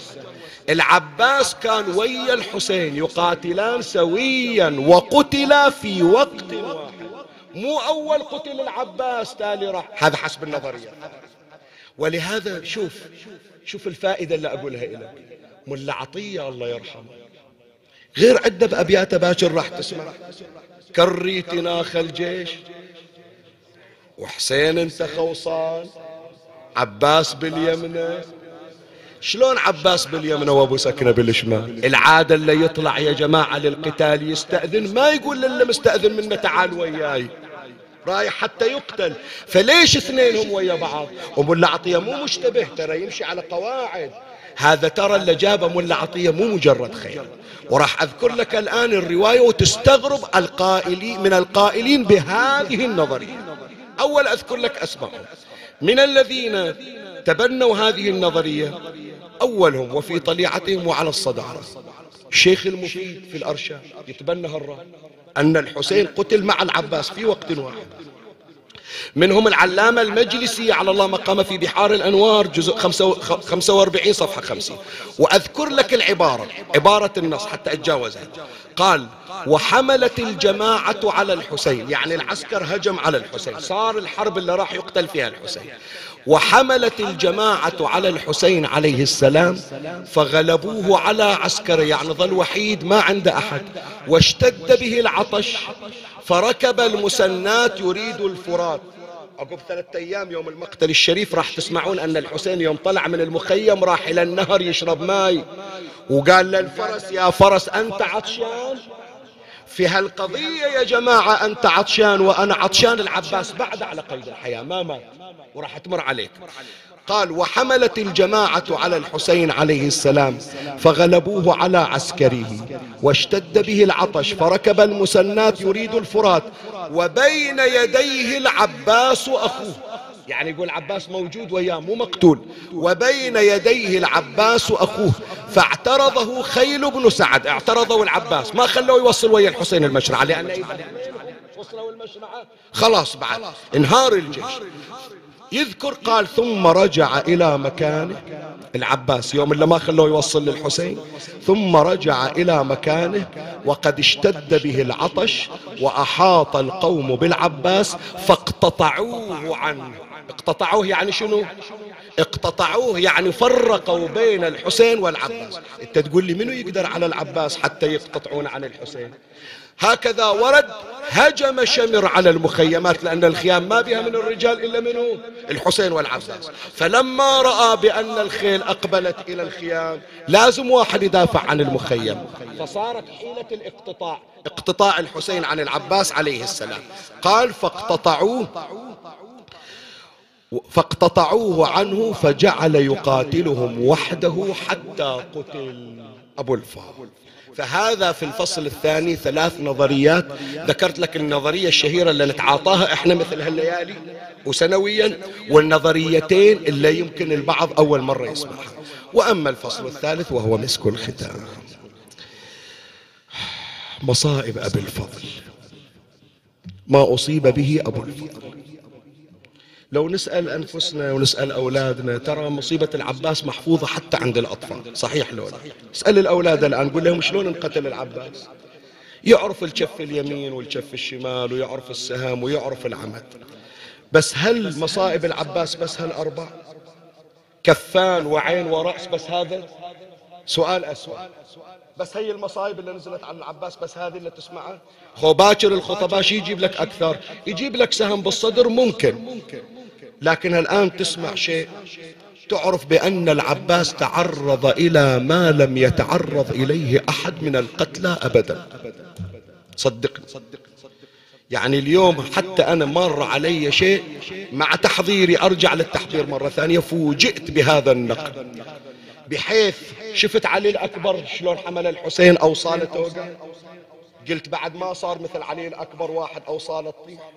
العباس كان ويا الحسين يقاتلان سويا وقتلا في وقت واحد. مو أول قتل العباس تالي راح، هذا حسب النظرية. ولهذا شوف الفائدة اللي أقولها لك. ملا عطية الله يرحمه غير عدة بأبياته باكر راح تسمع: كريت ناخل جيش، وحسين انت خوصان، عباس باليمنى. شلون عباس باليمنى وابو سكنة بالشمال؟ العادة اللي يطلع يا جماعة للقتال يستأذن، ما يقول للي مستأذن منه تعال وياي، رايح حتى يقتل. فليش اثنينهم ويا بعض؟ وملا عطية مو مشتبه، ترى يمشي على قواعد. هذا ترى اللي جابه ملا عطية مو مجرد خير. وراح أذكر لك الآن الرواية وتستغرب من القائلين بهذه النظرية. أول أذكر لك أسمائهم من الذين تبنوا هذه النظرية. أولهم وفي طليعتهم وعلى الصدارة الشيخ المفيد في الأرشاد، يتبنى هالرأي أن الحسين قتل مع العباس في وقت واحد. منهم العلامة المجلسي على الله مقامه في بحار الأنوار جزء 45 صفحة 50. وأذكر لك العبارة، عبارة النص حتى أتجاوزها. قال: وحملت الجماعة على الحسين، يعني العسكر هجم على الحسين، صار الحرب اللي راح يقتل فيها الحسين. وحملت الجماعة على الحسين عليه السلام فغلبوه على عسكر، يعني ظل وحيد ما عنده أحد، واشتد به العطش فركب المسنات يريد الفرات. عقب 3 أيام يوم المقتل الشريف راح تسمعون أن الحسين يوم طلع من المخيم راح إلى النهر يشرب ماي، وقال للفرس: يا فرس أنت عطشان؟ في هالقضية يا جماعة أنت عطشان وأنا عطشان. العباس بعد على قيد الحياة، ما مات، وراح تمر عليك. قال: وحملت الجماعة على الحسين عليه السلام فغلبوه على عسكره واشتد به العطش فركب المسنات يريد الفرات وبين يديه العباس أخوه، يعني يقول العباس موجود وياه مو مقتول، وبين يديه العباس أخوه فاعترضه خيل بن سعد. اعترضوا العباس، ما خلوه يوصل ويا الحسين المشرعة، لأن وصلوا المشرعة خلاص بعد انهار الجيش. يذكر قال: ثم رجع إلى مكانه العباس يوم اللي ما خلوه يوصل للحسين، ثم رجع إلى مكانه وقد اشتد به العطش وأحاط القوم بالعباس فاقتطعوه عنه. اقتطعوه يعني شنو؟ اقتطعوه يعني فرقوا بين الحسين والعباس. انت تقول لي منو يقدر على العباس حتى يقتطعون عن الحسين؟ هكذا ورد: هجم شمر على المخيمات، لأن الخيام ما بها من الرجال إلا منه الحسين والعباس. فلما رأى بأن الخيل أقبلت إلى الخيام لازم واحد يدافع عن المخيم، فصارت حيلة الاقتطاع، اقتطاع الحسين عن العباس عليه السلام. قال: فاقتطعوه عنه فجعل يقاتلهم وحده حتى قتل أبو الفضل. فهذا في الفصل الثاني 3 نظريات. ذكرت لك النظرية الشهيرة اللي نتعاطاها احنا مثل هالليالي وسنويا، والنظريتين اللي يمكن البعض أول مرة يسمعها. وأما الفصل الثالث وهو مسك الختام، مصائب أبي الفضل، ما أصيب به أبو الفضل. لو نسأل أنفسنا ونسأل أولادنا، ترى مصيبة العباس محفوظة حتى عند الأطفال، صحيح لو لا؟ اسأل الأولاد الآن، قل لهم شلون انقتل العباس، يعرف الكف اليمين والكف الشمال، ويعرف السهام، ويعرف العمد. بس هل مصائب العباس بس هالأربع؟ كفان وعين ورأس بس هذا؟ سؤال أسوأ. بس هي المصايب اللي نزلت على العباس بس هذه اللي تسمعها؟ خو باكر الخطباء شي يجيب لك أكثر، يجيب لك سهم بالصدر ممكن، لكن الآن تسمع شيء تعرف بأن العباس تعرض إلى ما لم يتعرض إليه أحد من القتلى أبدا. صدقني، يعني اليوم حتى أنا مر علي شيء مع تحضيري، أرجع للتحضير مرة ثانية، فوجئت بهذا النقل، بحيث شفت علي الأكبر شلون حمل الحسين أوصاله توقع، قلت بعد ما صار مثل علي الأكبر واحد أوصاله تطيح.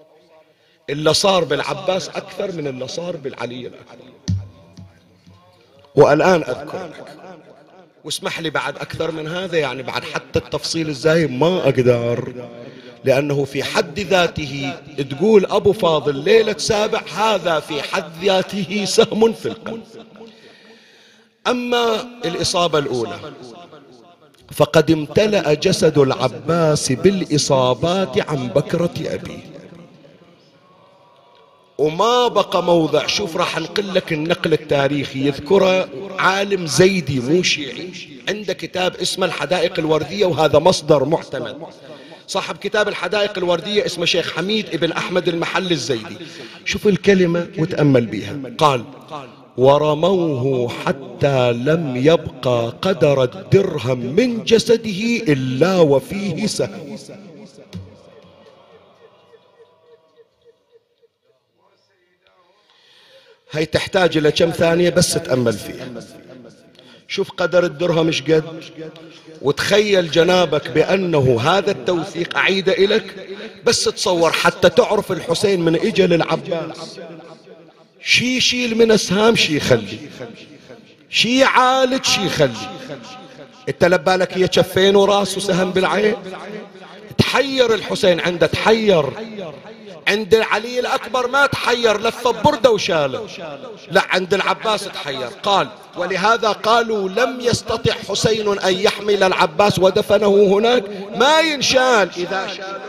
اللي صار بالعباس أكثر من اللي صار بالعلي الأكبر. والآن أذكر لك، واسمح لي بعد أكثر من هذا، يعني بعد حتى التفصيل الزايد ما أقدر، لأنه في حد ذاته تقول أبو فاضل ليلة سابع هذا في حد ذاته سهم في القلب. أما الإصابة الأولى فقد امتلأ جسد العباس بالإصابات عن بكرة أبيه، وما بقى موضع. شوف راح انقل لك النقل التاريخي يذكره عالم زيدي مو شيعي عنده كتاب اسمه الحدائق الوردية، وهذا مصدر معتمد. صاحب كتاب الحدائق الوردية اسمه شيخ حميد ابن أحمد المحل الزيدي. شوف الكلمة وتأمل بيها، قال: ورموه حتى لم يبقى قدر الدرهم من جسده إلا وفيه سهم. هي تحتاج إلى كم ثانية بس تأمل فيها. شوف قدر الدرهم ايش قد، وتخيل جنابك بأنه هذا التوثيق أعيده إلك، بس تصور حتى تعرف الحسين من إجا للعباس شي يشيل من أسهام، شي يخلي، شي يعالج، شي يخلي. انت لبالك هي شفين وراس وسهم بالعين. تحير الحسين عنده، تحير عند علي الأكبر ما تحير، لف ببردة وشاله، لا عند العباس تحير. قال: ولهذا قالوا لم يستطع حسين أن يحمل العباس ودفنه هناك، ما ينشال، إذا شاله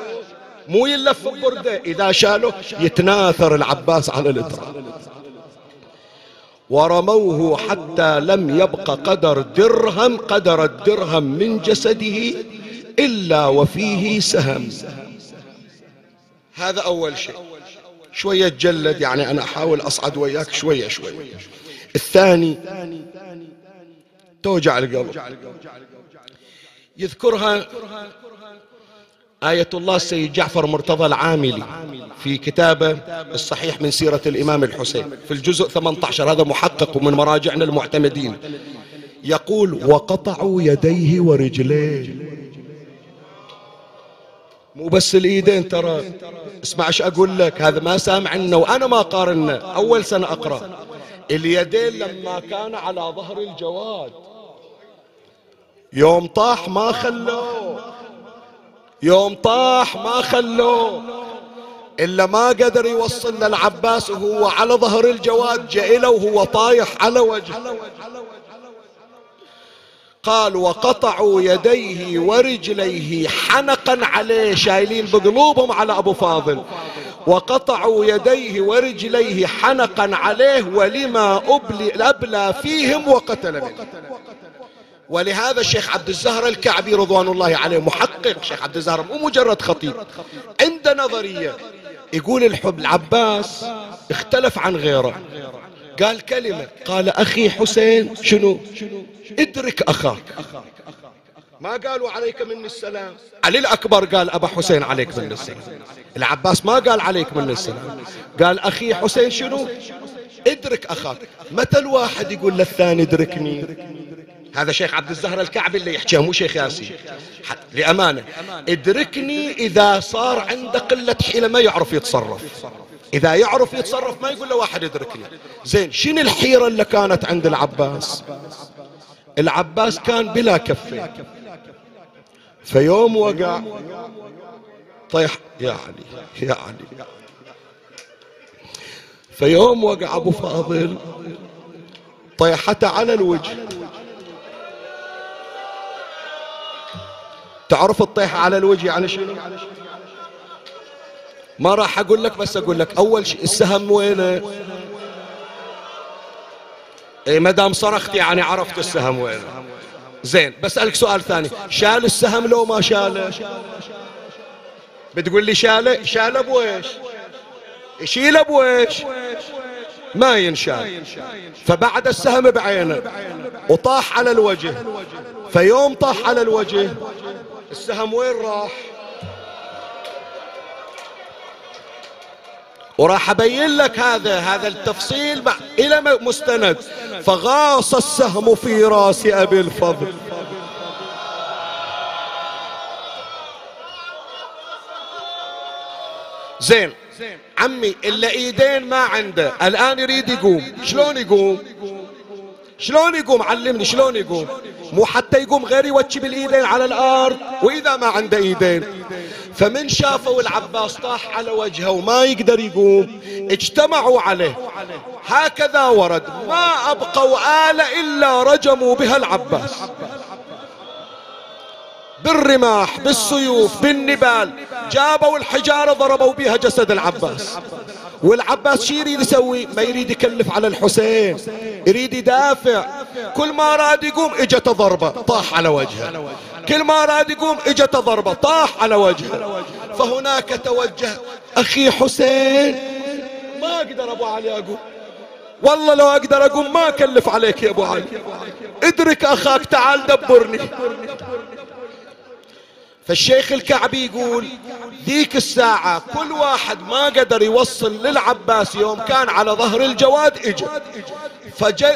مو يلف ببردة، إذا شاله يتناثر العباس على التراب. ورموه حتى لم يبق قدر الدرهم من جسده إلا وفيه سهم. هذا أول شيء. شوية تجلد، يعني أنا أحاول أصعد وياك شوية شوية. الثاني توجع القلب. يذكرها آية الله السيد جعفر مرتضى العاملي في كتابه الصحيح من سيرة الإمام الحسين في الجزء 18، هذا محقق ومن مراجعنا المعتمدين. يقول: وقطعوا يديه ورجليه. مو بس الإيدين ترى، اسمع ايش أقول لك، هذا ما سامع لنا وأنا ما قارنا، أول سنة أقرأ. اليدين لما كان على ظهر الجواد يوم طاح ما خلوه، يوم طاح ما خلوه، إلا ما قدر يوصل للعباس وهو على ظهر الجواد، جئله وهو طايح على وجهه. قال: وقطعوا يديه ورجليه حنقا عليه، شايلين بقلوبهم على أبو فاضل. وقطعوا يديه ورجليه حنقا عليه ولما أبلى فيهم وقتل منهم. ولهذا الشيخ عبد الزهر الكعبي رضوان الله عليه، محقق، شيخ عبد الزهر مو مجرد خطيب، عنده نظرية، يقول الحب العباس اختلف عن غيره، قال كلمة، قال: أخي حسين شنو؟ ادرك أخاك. ما قالوا عليك مني السلام. علي الأكبر قال: أبا حسين عليك مني السلام. العباس ما قال عليك مني السلام، قال: أخي حسين شنو؟ ادرك أخاك. متى الواحد يقول للثاني ادركني؟ هذا شيخ عبد الزهر الكعبي اللي يحكيها، مو شيخ ياسين، لأمانة. ادركني إذا صار عنده قلة حيلة ما يعرف يتصرف، إذا يعرف يتصرف ما يقول له واحد ادركني. زين، شنو الحيرة اللي كانت عند العباس؟ العباس كان بلا كفين، فيوم وقع طيح يا علي يا علي، فيوم وقع أبو فاضل طيحته على الوجه. تعرف الطيحة على الوجه يعني شنو؟ ما راح أقول لك، بس أقول لك أول شيء السهم وينه؟ إيه، ما دام صرخت يعني عرفت السهم وينه. زين، بسألك سؤال ثاني، شال السهم لو ما شاله؟ بتقول لي شاله؟ شاله بويش؟ يشيله بويش؟ ما ينشال. فبعد السهم بعينه وطاح على الوجه، فيوم طاح على الوجه السهم وين راح؟ وراح أبين لك هذا التفصيل إلى مستند. فغاص السهم في رأس أبي الفضل. زين عمي، إلا إيدين ما عنده، الآن يريد يقوم، شلون يقوم؟ شلون يقوم؟ علمني شلون يقوم. مو حتى يقوم غير يوجه بالإيدين على الأرض، وإذا ما عنده إيدين فمن شافوا العباس طاح على وجهه وما يقدر يقوم اجتمعوا عليه، هكذا ورد ما أبقوا آلة إلا رجموا بها العباس بالرماح بالسيوف بالنبال، جابوا الحجارة ضربوا بها جسد العباس. والعباس شي يريد يسوي؟ ما يريد يكلف على الحسين، يريد يدافع. كل ما راد يقوم اجت ضربة طاح على وجهه، كل ما راد يقوم اجت ضربة طاح على وجهه. فهناك توجه أخي حسين ما أقدر أبو علي أقوم، والله لو أقدر أقوم ما أكلف عليك يا أبو علي، ادرك أخاك تعال دبرني. فالشيخ الكعبي يقول ذيك الساعة كل واحد ما قدر يوصل للعباس، يوم كان على ظهر الجواد اجى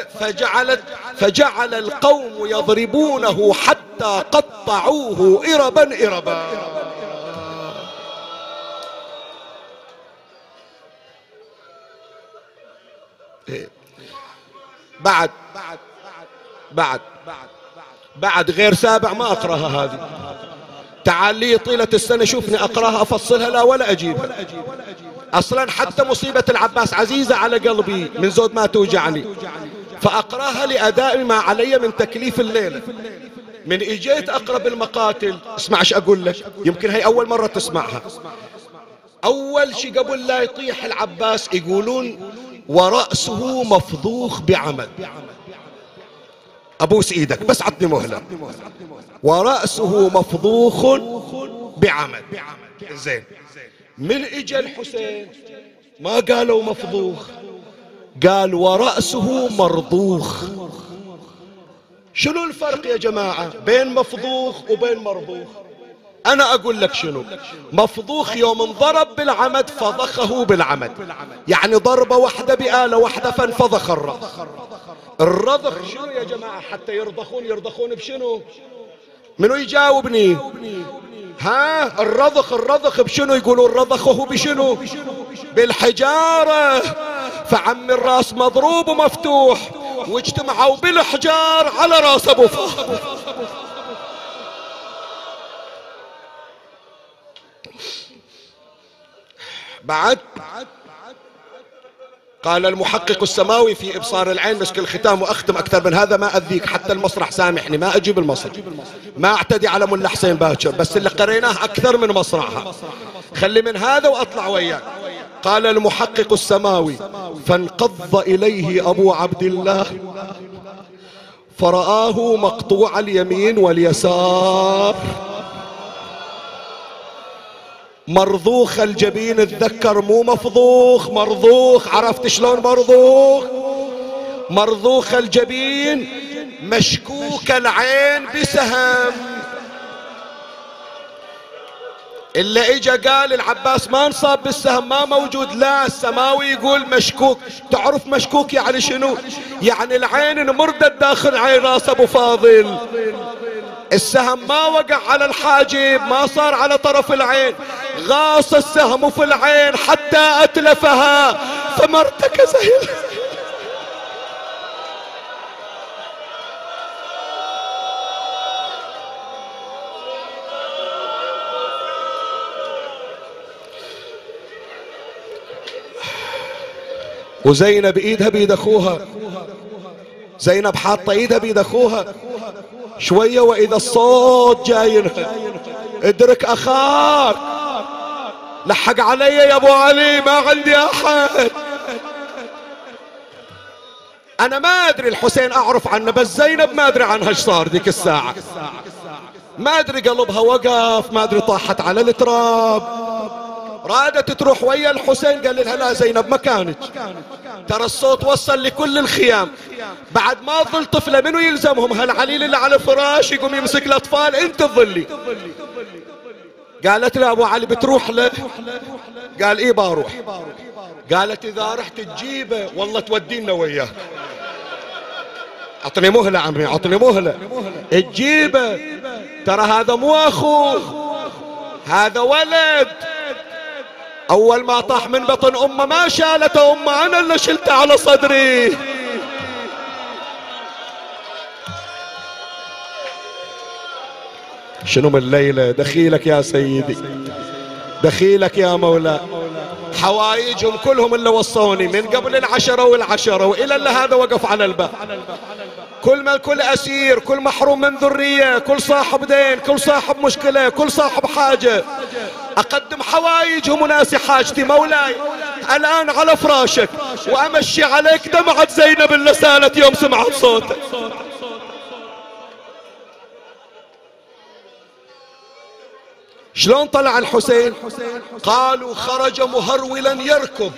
فجعل القوم يضربونه حتى قطعوه إربا إربا. بعد غير سابع ما أقرأها هذه، تعال لي طيلة السنة شوفني أقراها أفصلها لا ولا أجيبها أصلا، حتى مصيبة العباس عزيزة على قلبي من زود ما توجعني، فأقراها لأداء ما علي من تكليف الليلة. من إجيت أقرأ بالمقاتل، اسمع ايش أقول لك، يمكن هي أول مرة تسمعها. أول شيء قبل لا يطيح العباس يقولون ورأسه مفضوخ بعمل. أبوس إيدك بس عطني مهلة، ورأسه مفضوخ بعمد. زين، من إجا الحسين ما قالوا مفضوخ، قال ورأسه مرضوخ. شنو الفرق يا جماعة بين مفضوخ وبين مرضوخ؟ أنا أقول لك شنو. مفضوخ يوم انضرب بالعمد فضخه بالعمد، يعني ضربة واحدة بآلة واحدة فانفضخ الرأس. الرضخ شنو يا جماعة؟ حتى يرضخون، يرضخون بشنو؟ منو يجاوبني؟ ها الرضخ بشنو يقولون؟ رضخه بشنو؟ بالحجارة. فعم الراس مضروب ومفتوح واجتمعوا بالحجار على راس ابو فهد. بعد قال المحقق السماوي في إبصار العين، مسك الختام وأختم أكثر من هذا ما أذيك، حتى المسرح سامحني ما أجيب المسرح، ما أعتدي على ملا حسين باكر، بس اللي قريناه أكثر من مسرحها، خلي من هذا وأطلع وياك. قال المحقق السماوي فانقض إليه أبو عبد الله فرآه مقطوع اليمين واليسار مرضوخ الجبين. اتذكر مو مفضوخ، مرضوخ. عرفت شلون مرضوخ؟ مرضوخ الجبين مشكوك العين بسهم. اللي اجا قال العباس ما انصاب بالسهم ما موجود، لا السماوي يقول مشكوك. تعرف مشكوك يعني شنو؟ يعني العين المردة داخل عين راس ابو فاضل، السهم ما وقع على الحاجب، ما صار على طرف العين، غاص السهم في العين حتى أتلفها فما ارتكز. وزينب ايدها بيد اخوها، زينب حاطه ايدها بيد اخوها شوية وإذا الصوت جاينها ادرك أخاك، لحق علي يا أبو علي ما عندي أحد. أنا ما أدري الحسين أعرف عنه، بس زينب ما أدري عنها ايش صار ذيك الساعة، ما أدري قلبها وقف، ما أدري طاحت على التراب، رادت تروح ويا الحسين قال لها لا زينب مكانك، ترى الصوت وصل لكل الخيام. بعد ما ظل طفله منو يلزمهم؟ هالعليل اللي على الفراش يقوم يمسك الاطفال انت تظلي. قالت له ابو علي بتروح له؟ قال ايه بروح. قالت اذا رحت تجيبه والله تودينا وياه. اعطني مهله عمي اعطني مهله تجيبه، ترى هذا مو اخوه هذا ولد، أول ما طاح من بطن أمه ما شالته أمه، أنا اللي شلته على صدري. شنو من ليلة دخيلك يا سيدي. دخيلك يا مولا. حوايجهم كلهم اللي وصوني من قبل العشرة والعشرة وإلى اللي هذا وقف على الباب. كل أسير، كل محروم من ذرية، كل صاحب دين، كل صاحب مشكلة، كل صاحب حاجة، أقدم حوايجهم وناسي حاجتي. مولاي الآن على فراشك وأمشي عليك دمعة زينب اللي سالت يوم سمعت صوتك. شلون طلع الحسين؟ قالوا خرج مهرولا يركض.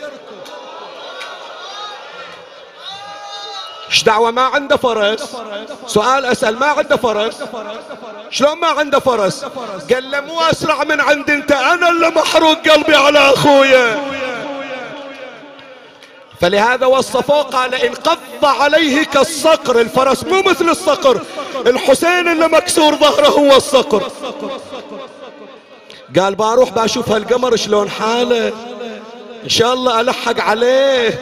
ايش دعوه ما عنده فرس؟ سؤال اسال، ما عنده فرس؟ شلون ما عنده فرس؟ قال له مو اسرع من عند انت، انا اللي محروق قلبي على اخويا. فلهذا وصفوه قال انقض عليه كالصقر. الفرس مو مثل الصقر، الحسين اللي مكسور ظهره هو الصقر. قال بروح بشوف هالقمر شلون حاله، ان شاء الله الحق عليه.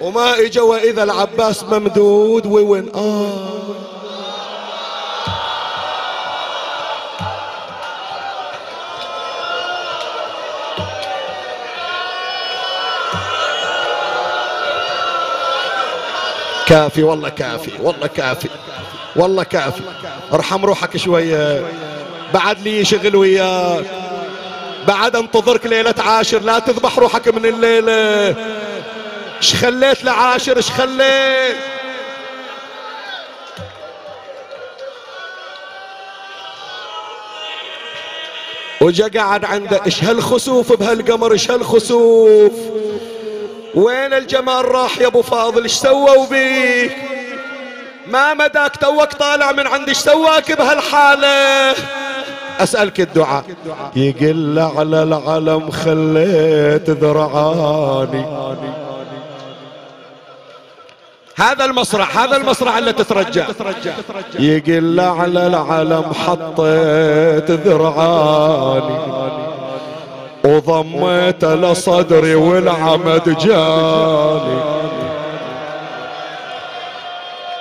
وما اجا واذا العباس ممدود وين كافي والله، كافي والله، كافي والله، كافي. ارحم روحك شويه، بعد لي شغل وياك، بعد انتظرك ليلة عاشر. لا تذبح روحك من الليلة. اش خليت لعاشر؟ اش خليت؟ وجا قاعد عنده. اش هالخسوف بهالقمر؟ اش هالخسوف؟ وين الجمال راح يا ابو فاضل؟ اش سووا بيك؟ ما مداك توك طالع من عندي، اش سواك بهالحالة؟ اسألك الدعاء. يقل على العلم خليت ذرعاني. هذا المصرع، هذا المصرع اللي تترجع. يقل على العلم حطيت ذرعاني وضميت لصدري والعمد جاني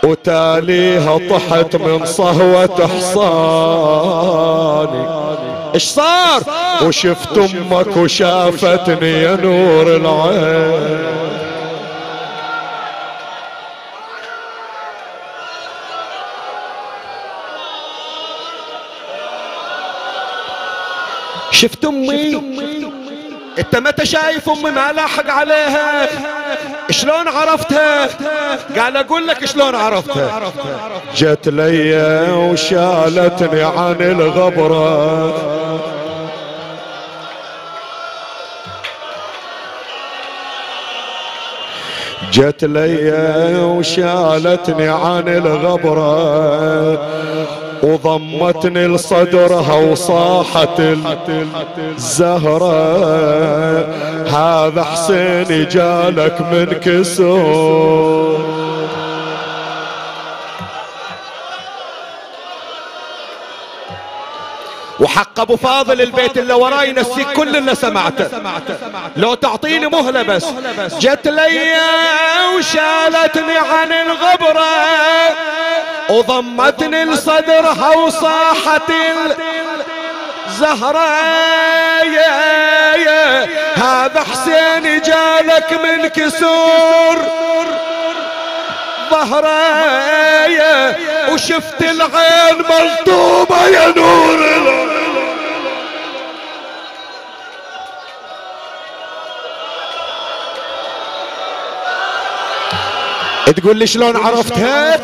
وتاليها طحت من صهوة حصاني. اش صار؟ وشفت امك وشافتني يا نور العين. شفت امي؟ انت متى شايف امي؟ ما لاحق عليها. شلون عرفتها؟ قال اقول لك شلون عرفتها. جت لي وشالتني عن الغبره. جت لي وشالتني عن الغبره وضمتني لصدرها وصاحت الزهرة هذا حسيني جالك من كسور. وحق ابو فاضل البيت اللي وراي نسيك كل اللي سمعته لو تعطيني مهلة بس. جت لي وشالتني عن الغبرة وضمتني لصدرها وصاحت الزهرة هذا حسين جالك من كسور ظهري وشفت العين ملطومة يا نور العين. تقول لي شلون عرفتها؟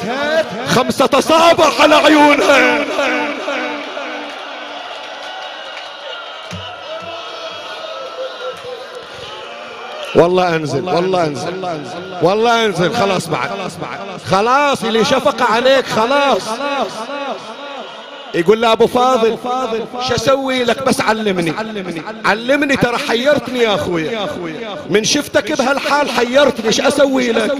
5 أصابع على عيونها. والله انزل، والله انزل، والله انزل. خلاص بعد، خلاص اللي شفقه عليك خلاص. يقول له ابو فاضل ايش اسوي لك؟ بس علمني، علمني، ترى حيرتني يا اخويا من شفتك بهالحال، حيرتني. ايش اسوي لك؟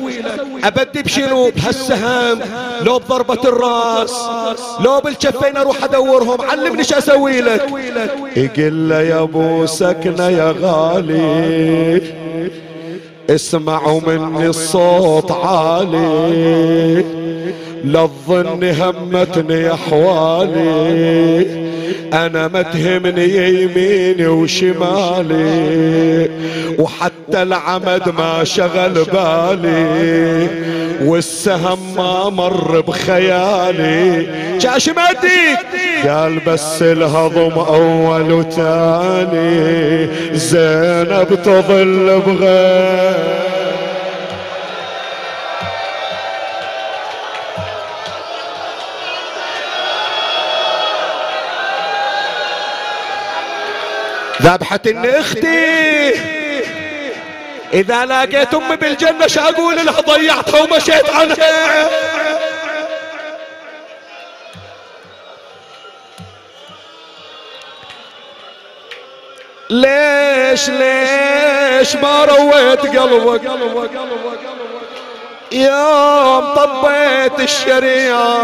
ابدي بشنو؟ بهالسهم لو بضربه الراس لو بالكفين اروح ادورهم، علمني ايش اسوي لك. يقول له يا ابو سكنه يا غالي اسمعوا مني الصوت عالي لا تظن همتني احوالي انا متهمني يميني وشمالي، وحتى العمد ما شغل بالي، والسهم ما مر بخيالي. شاشمتي قال بس الهضم اول وتاني، زينب تظل بغير ذبحة اختي. اذا لقيت امي بالجنة شو اقول لها؟ ضيعتها ومشيت عنها. ليش ما رويت قلبك يوم طبيت الشريعة؟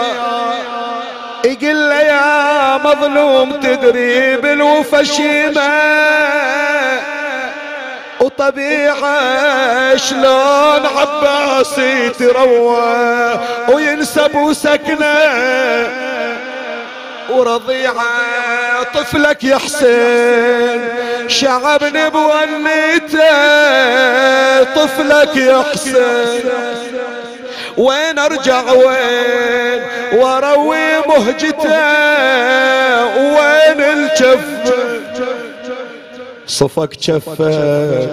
يقل لي يا مظلوم تدري بالوفا شيمة وطبيعة، شلون عباسي تروى وينسب وسكنة ورضيعة؟ طفلك يا حسين شعبني بونيته، طفلك يا حسين وين ارجع وين واروي مهجته؟ وين الجف صفك جفه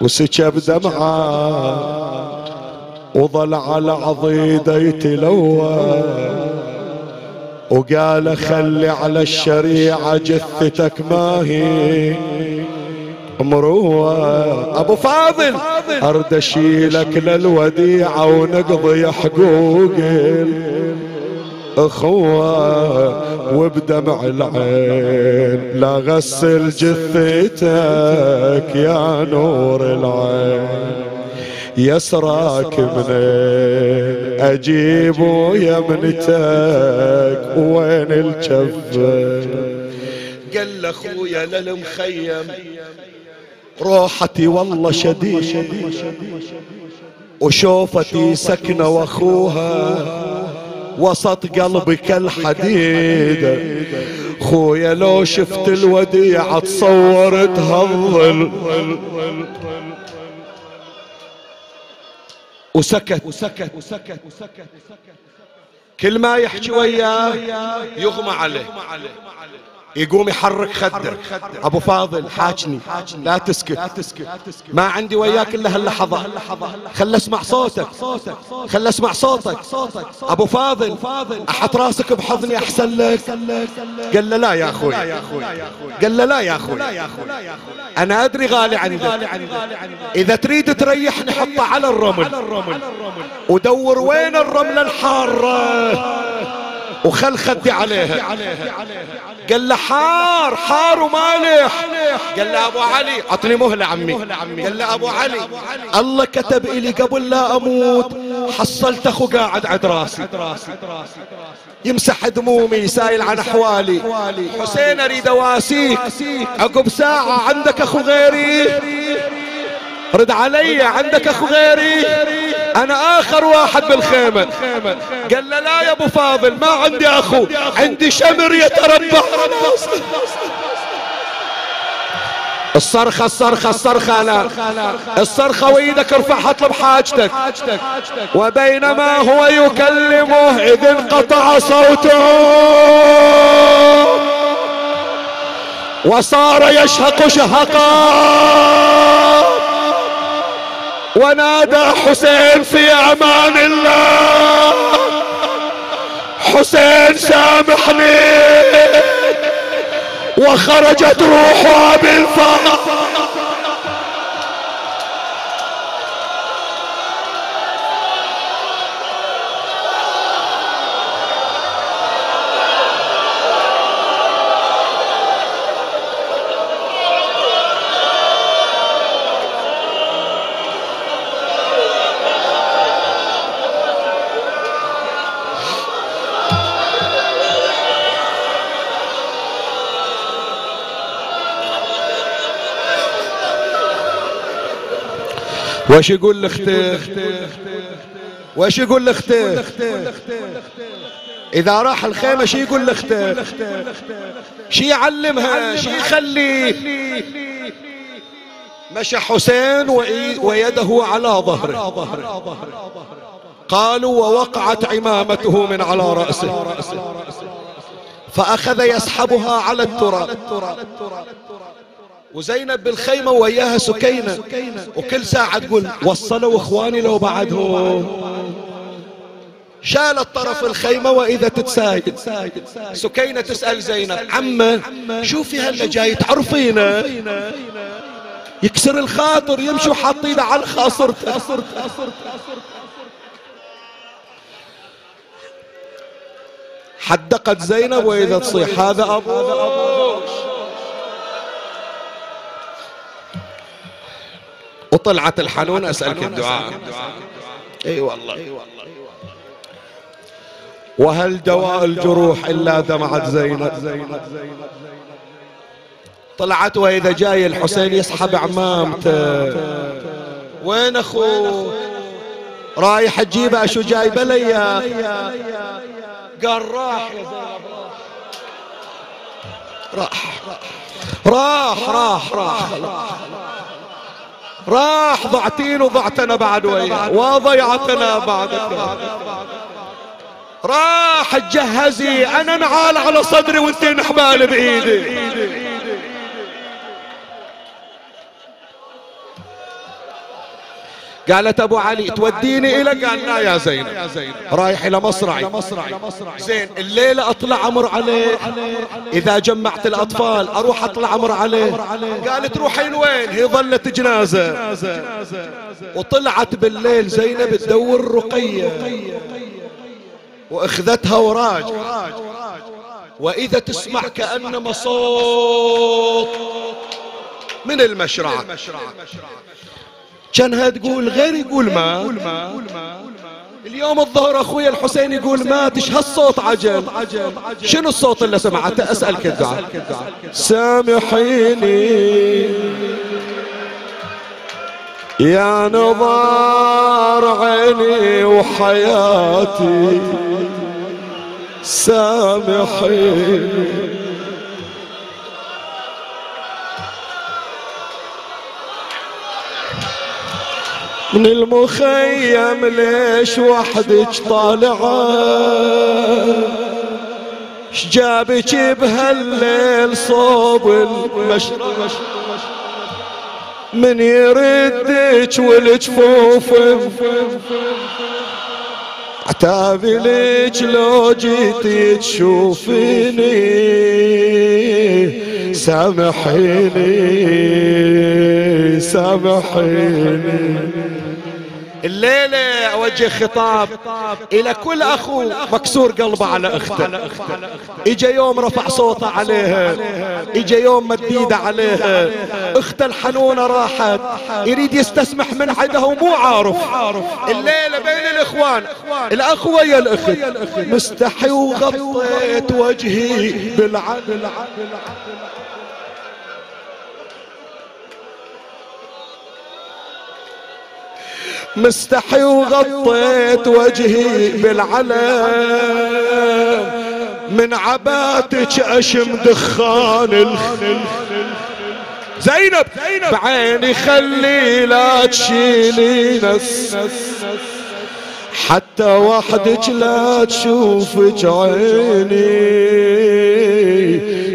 وسكب دمعه وظل على عضيده يتلوى، وقال خلي على الشريعه جثتك ماهي مروه. ابو فاضل ارد اشيلك للوديعه ونقضي حقوق اخوه، وبدمع العين لا غسل جثتك يا نور العين. يسراك منين اجيب يمنتك وين الجفه؟ قال اخويا للمخيم روحتي والله شديد وشوفتي سكنة واخوها وسط قلبي كالحديدة، خويا لو شفت الوديعة تصورت هالظل. وسكت كل ما يحكي وياه يغمى عليه، يقوم يحرك خده. ابو فاضل حاجني لا تسكت، ما عندي وياك الا هاللحظه، خل اسمع صوتك ابو فاضل احط راسك بحضني احسن لك. قال له لا يا اخوي انا ادري غالي عندك، اذا تريد تريحني حطه على الرمل ودور وين الرمله الحاره وخل خدي عليها. قال له حار ومالح. قال له ابو علي اعطني مهله عمي. قال له ابو علي الله كتب الي قبل لا اموت حصلت اخو قاعد عد راسي يمسح دمومي يسائل عن احوالي. حسين اريد اواسيك عقب ساعه عندك اخو غيري، رد علي عندك اخو غيري، انا اخر واحد بالخيمة. قال له لا يا ابو فاضل ما عندي اخو، عندي شمر يتربع. الصرخة لا الصرخة وايدك ارفعها اطلب حاجتك. وبينما هو يكلمه اذ انقطع صوته وصار يشهق شهقا، ونادى حسين في امان الله، حسين سامحني، وخرجت روح ابي الفضل. واش يقول لاختي إذا راح الخيمة شي يقول لأخته، شي يعلمها، شي يخلي. مشى حسين ويده على ظهره، قالوا ووقعت عمامته من على رأسه، فأخذ يسحبها على التراب. وزينب بالخيمة وياها سكينة، وكل ساعة تقول وصلوا إخواني لو بعدهم. شالت طرف الخيمة وإذا تتساجد. سكينة تسأل زينب عمه شوفي هلا جاي تعرفينا، يكسر الخاطر يمشي وحاط ايده على خاصرته. حدقت زينب وإذا تصيح هذا أبوك. وطلعت الحنون أسألك الدعاء. اي والله. وهل دواء الجروح إلا دمعت زينب. طلعت وإذا جاي الحسين يسحب عمامته. وين أخوه؟ رايح تجيبه شو جايبه لي؟ قال راح يا زينب راح راح راح راح راح ضعتين وضعتنا بعد وياه وضيعتنا بعدك. راح تجهزي انا نعال على صدري وانتي نحبال بايدي. قالت ابو علي توديني الى؟ قال لا يا زينب رايح الى مصرعي. زين الليله اطلع امر عليه، اذا جمعت الاطفال اروح اطلع امر عليه. قالت روحين وين؟ هي ظلت جنازه. وطلعت بالليل زينب تدور رقيه واخذتها وراج، واذا تسمع كانما صوت من المشرعه. كانها تقول غير يقول ما اليوم الظهر اخويا الحسين يقول ماتش هالصوت عجل. شنو الصوت اللي سمعته؟ اسالك الدعاء سامحيني يا نظار عيني وحياتي سامحيني. من المخيم ليش وحدك طالعة؟ شجابك بهالليل صوب المشرق؟ من يردك والجفوف عتابي ليش لو جيتي تشوفيني سامحيني سامحيني. الليلة أوجه خطاب إلى كل أخو مكسور قلبه على أخته. إجا يوم رفع صوته عليها، إجا يوم مديده عليها. أخته الحنونة راحت يريد يستسمح من عدها ومو عارف. الليلة بين الإخوان الأخ ويا الأخت مستحي وغطيت وجهي بالعدل. مستحي وغطيت وجهي بالعلم من عباتك اشم دخان. زينب بعيني خلي لا تشيلي نس حتى وحدك لا تشوفك عيني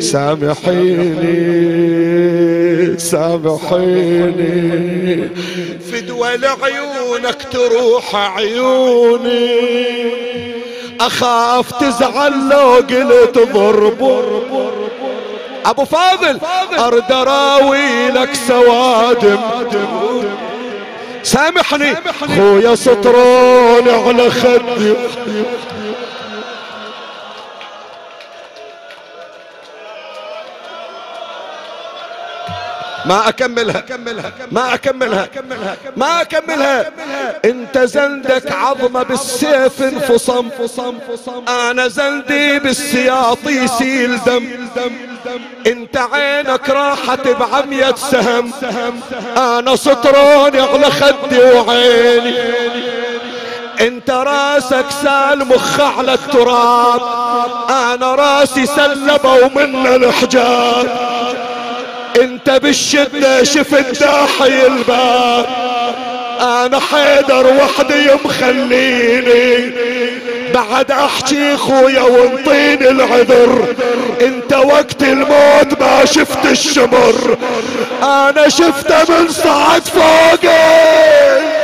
سامحيني سامحيني. فدوى لعيونك تروح عيوني اخاف تزعل لو قلت ضرب. ابو فاضل ارد اراويلك سوادم سامحني خويا سطروني على خدي. ما أكملها. أنت زندك عظمة بالسيف انفصم، أنا زندي بالسياط يسيل دم. أنت عينك راحت بعمية سهم، أنا سطروني على خدي وعيني. انت راسك سال مخ على التراب، انا راسي سلبوا منا الحجاب. انت بالشدة شفت داحي الباب، انا حيدر وحدي مخليني بعد احكي خويا وانطيني العذر. انت وقت الموت ما شفت الشمر، انا شفته من صعد فوقي.